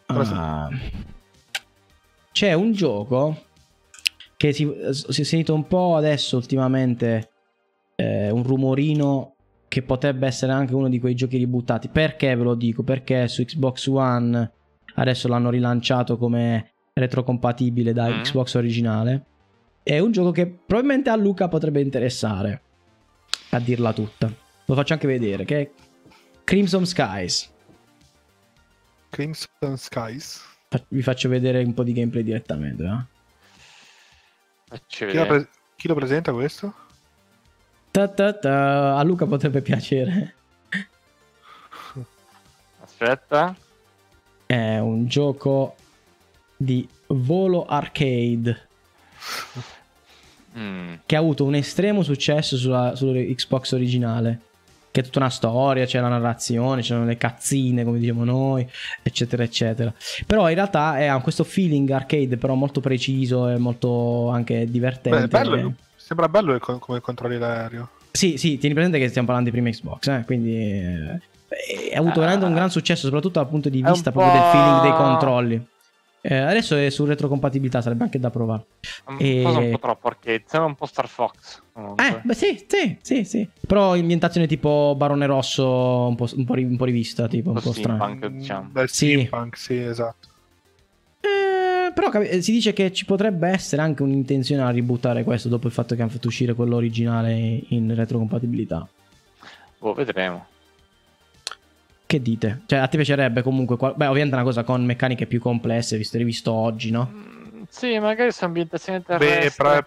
Ah. C'è un gioco che si, si è sentito un po' adesso ultimamente, eh, un rumorino che potrebbe essere anche uno di quei giochi ributtati. Perché ve lo dico? Perché su Xbox One adesso l'hanno rilanciato come retrocompatibile da mm. Xbox originale. È un gioco che probabilmente a Luca potrebbe interessare, a dirla tutta. Lo faccio anche vedere, che è Crimson Skies. Crimson Skies? vi faccio vedere un po' di gameplay direttamente. Eh? Chi, lo pre- chi lo presenta questo? Ta ta ta. A Luca potrebbe piacere. Aspetta. È un gioco di volo arcade mm. che ha avuto un estremo successo sulla, sulla Xbox originale, che è tutta una storia, c'è la narrazione, c'erano le cazzine come diciamo noi, eccetera eccetera, però in realtà ha questo feeling arcade però molto preciso e molto anche divertente. Beh, bello, eh. Sembra bello come con, controlli l'aereo. Sì sì, tieni presente che stiamo parlando di prima Xbox, eh? Quindi eh, ha avuto ah. veramente un gran successo soprattutto dal punto di vista proprio del feeling dei controlli. Eh, adesso è su retrocompatibilità, sarebbe anche da provare. Una e... cosa un po' troppo arcade, sembra un po' Star Fox. Eh, beh, sì, sì, sì, sì. Però ambientazione tipo Barone Rosso, un po', un po', ri- un po' rivista, tipo un, un po' strana. Diciamo. Sì. Steampunk, sì, esatto. Eh, però cap- si dice che ci potrebbe essere anche un'intenzione a ributtare questo dopo il fatto che hanno fatto uscire quello originale in retrocompatibilità. Oh, vedremo. Che dite? Cioè, a te piacerebbe comunque? Qual- Beh, ovviamente è una cosa con meccaniche più complesse, visto rivisto oggi, no? Mm, sì, magari su ambientazione terrestre. Beh, però è...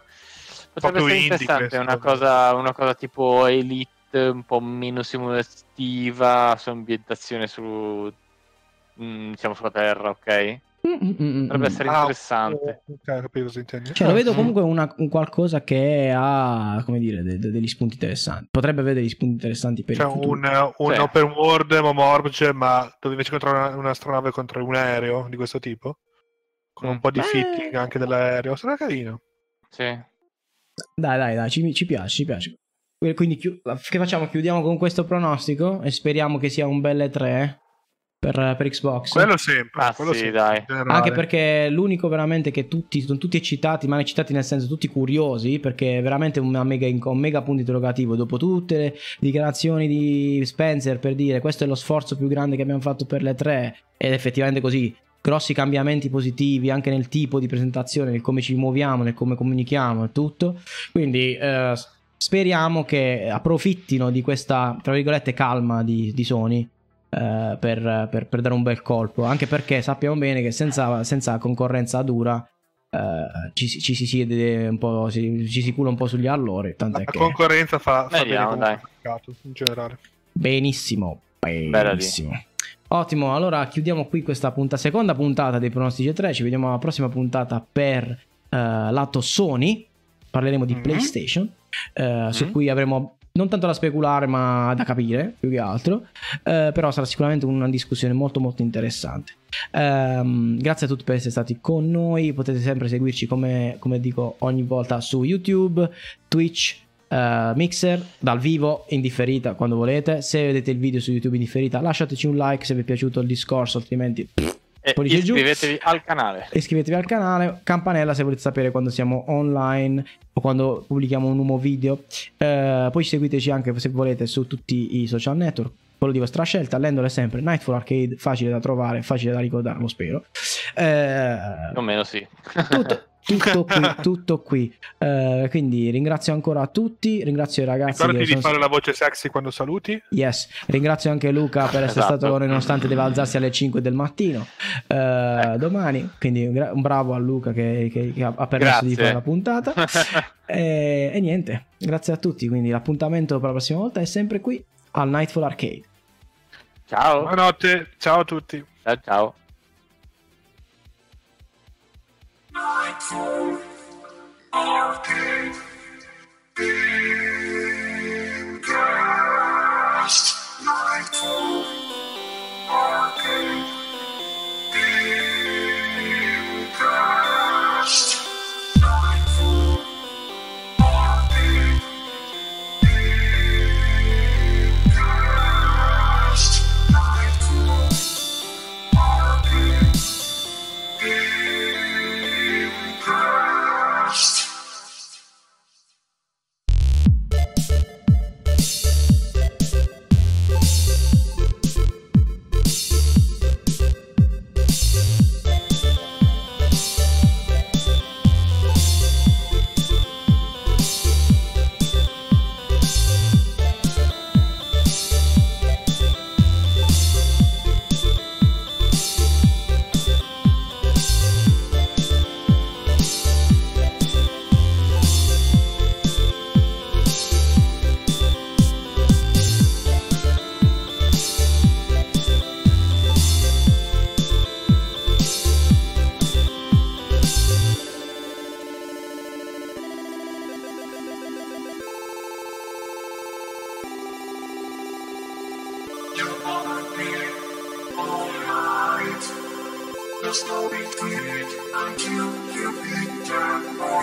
potrebbe essere interessante. Una cosa, una cosa tipo Elite, un po' meno simulativa, su ambientazione su, mm, diciamo, sulla Terra, ok? Mm-mm-mm-mm. Potrebbe essere interessante. Ah, ok, cioè, lo vedo comunque una, un qualcosa che ha, come dire, de- de- degli spunti interessanti. Potrebbe avere degli spunti interessanti per cioè, il futuro. Un, un cioè. open world momorge, ma dove invece controllare un'astronave contro un aereo di questo tipo, con un po' di Beh... fitting anche dell'aereo. Sarà carino. Sì. Dai, dai, dai, ci, ci piace, ci piace. Quindi chi- che facciamo? Chiudiamo con questo pronostico e speriamo che sia un bel tre. Per, per Xbox quello sempre, ah, quello sì, sempre dai. Anche perché l'unico veramente che tutti sono tutti eccitati, ma eccitati nel senso tutti curiosi, perché è veramente una mega, un mega punto interrogativo dopo tutte le dichiarazioni di Spencer per dire questo è lo sforzo più grande che abbiamo fatto per le tre, ed effettivamente così grossi cambiamenti positivi anche nel tipo di presentazione, nel come ci muoviamo, nel come comunichiamo e tutto, quindi eh, speriamo che approfittino di questa tra virgolette calma di, di Sony Uh, per, per, per dare un bel colpo, anche perché sappiamo bene che senza, senza concorrenza dura uh, ci, ci si siede un po', si, ci si cula un po' sugli allori, tant'è la che... concorrenza fa, fa Vediamo, bene mercato, in generale. benissimo benissimo Bella, ottimo, allora chiudiamo qui questa punta, seconda puntata dei pronostici tre, ci vediamo alla prossima puntata per uh, lato Sony, parleremo di mm-hmm. PlayStation uh, mm-hmm. su cui avremo non tanto da speculare ma da capire più che altro, eh, però sarà sicuramente una discussione molto molto interessante. Um, grazie a tutti per essere stati con noi, potete sempre seguirci come, come dico ogni volta su YouTube, Twitch, uh, Mixer, dal vivo in differita quando volete, se vedete il video su YouTube in differita lasciateci un like se vi è piaciuto il discorso, altrimenti... E iscrivetevi giù. al canale iscrivetevi al canale, campanella se volete sapere quando siamo online o quando pubblichiamo un nuovo video, eh, poi seguiteci anche se volete su tutti i social network, quello di vostra scelta, l'endolo è sempre Nightfall Arcade, facile da trovare, facile da ricordare, lo spero, eh, non meno sì tutto, tutto qui, tutto qui. Eh, quindi ringrazio ancora a tutti, ringrazio i ragazzi, ricordati che di sono... fare la voce sexy quando saluti. Yes, ringrazio anche Luca per essere esatto. stato con noi nonostante deve alzarsi alle cinque del mattino, eh, ecco. domani, quindi un, gra- un bravo a Luca che, che, che ha permesso grazie. di fare la puntata e, e niente, grazie a tutti, quindi l'appuntamento per la prossima volta è sempre qui al Nightfall Arcade. Ciao, buonanotte, ciao a tutti, ciao ciao. Nightfall Arcade Gamecast. Nightfall Arcade Gamecast. Nightfall Arcade Gamecast. Nightfall Arcade Gamecast. Cry! story, did until you began.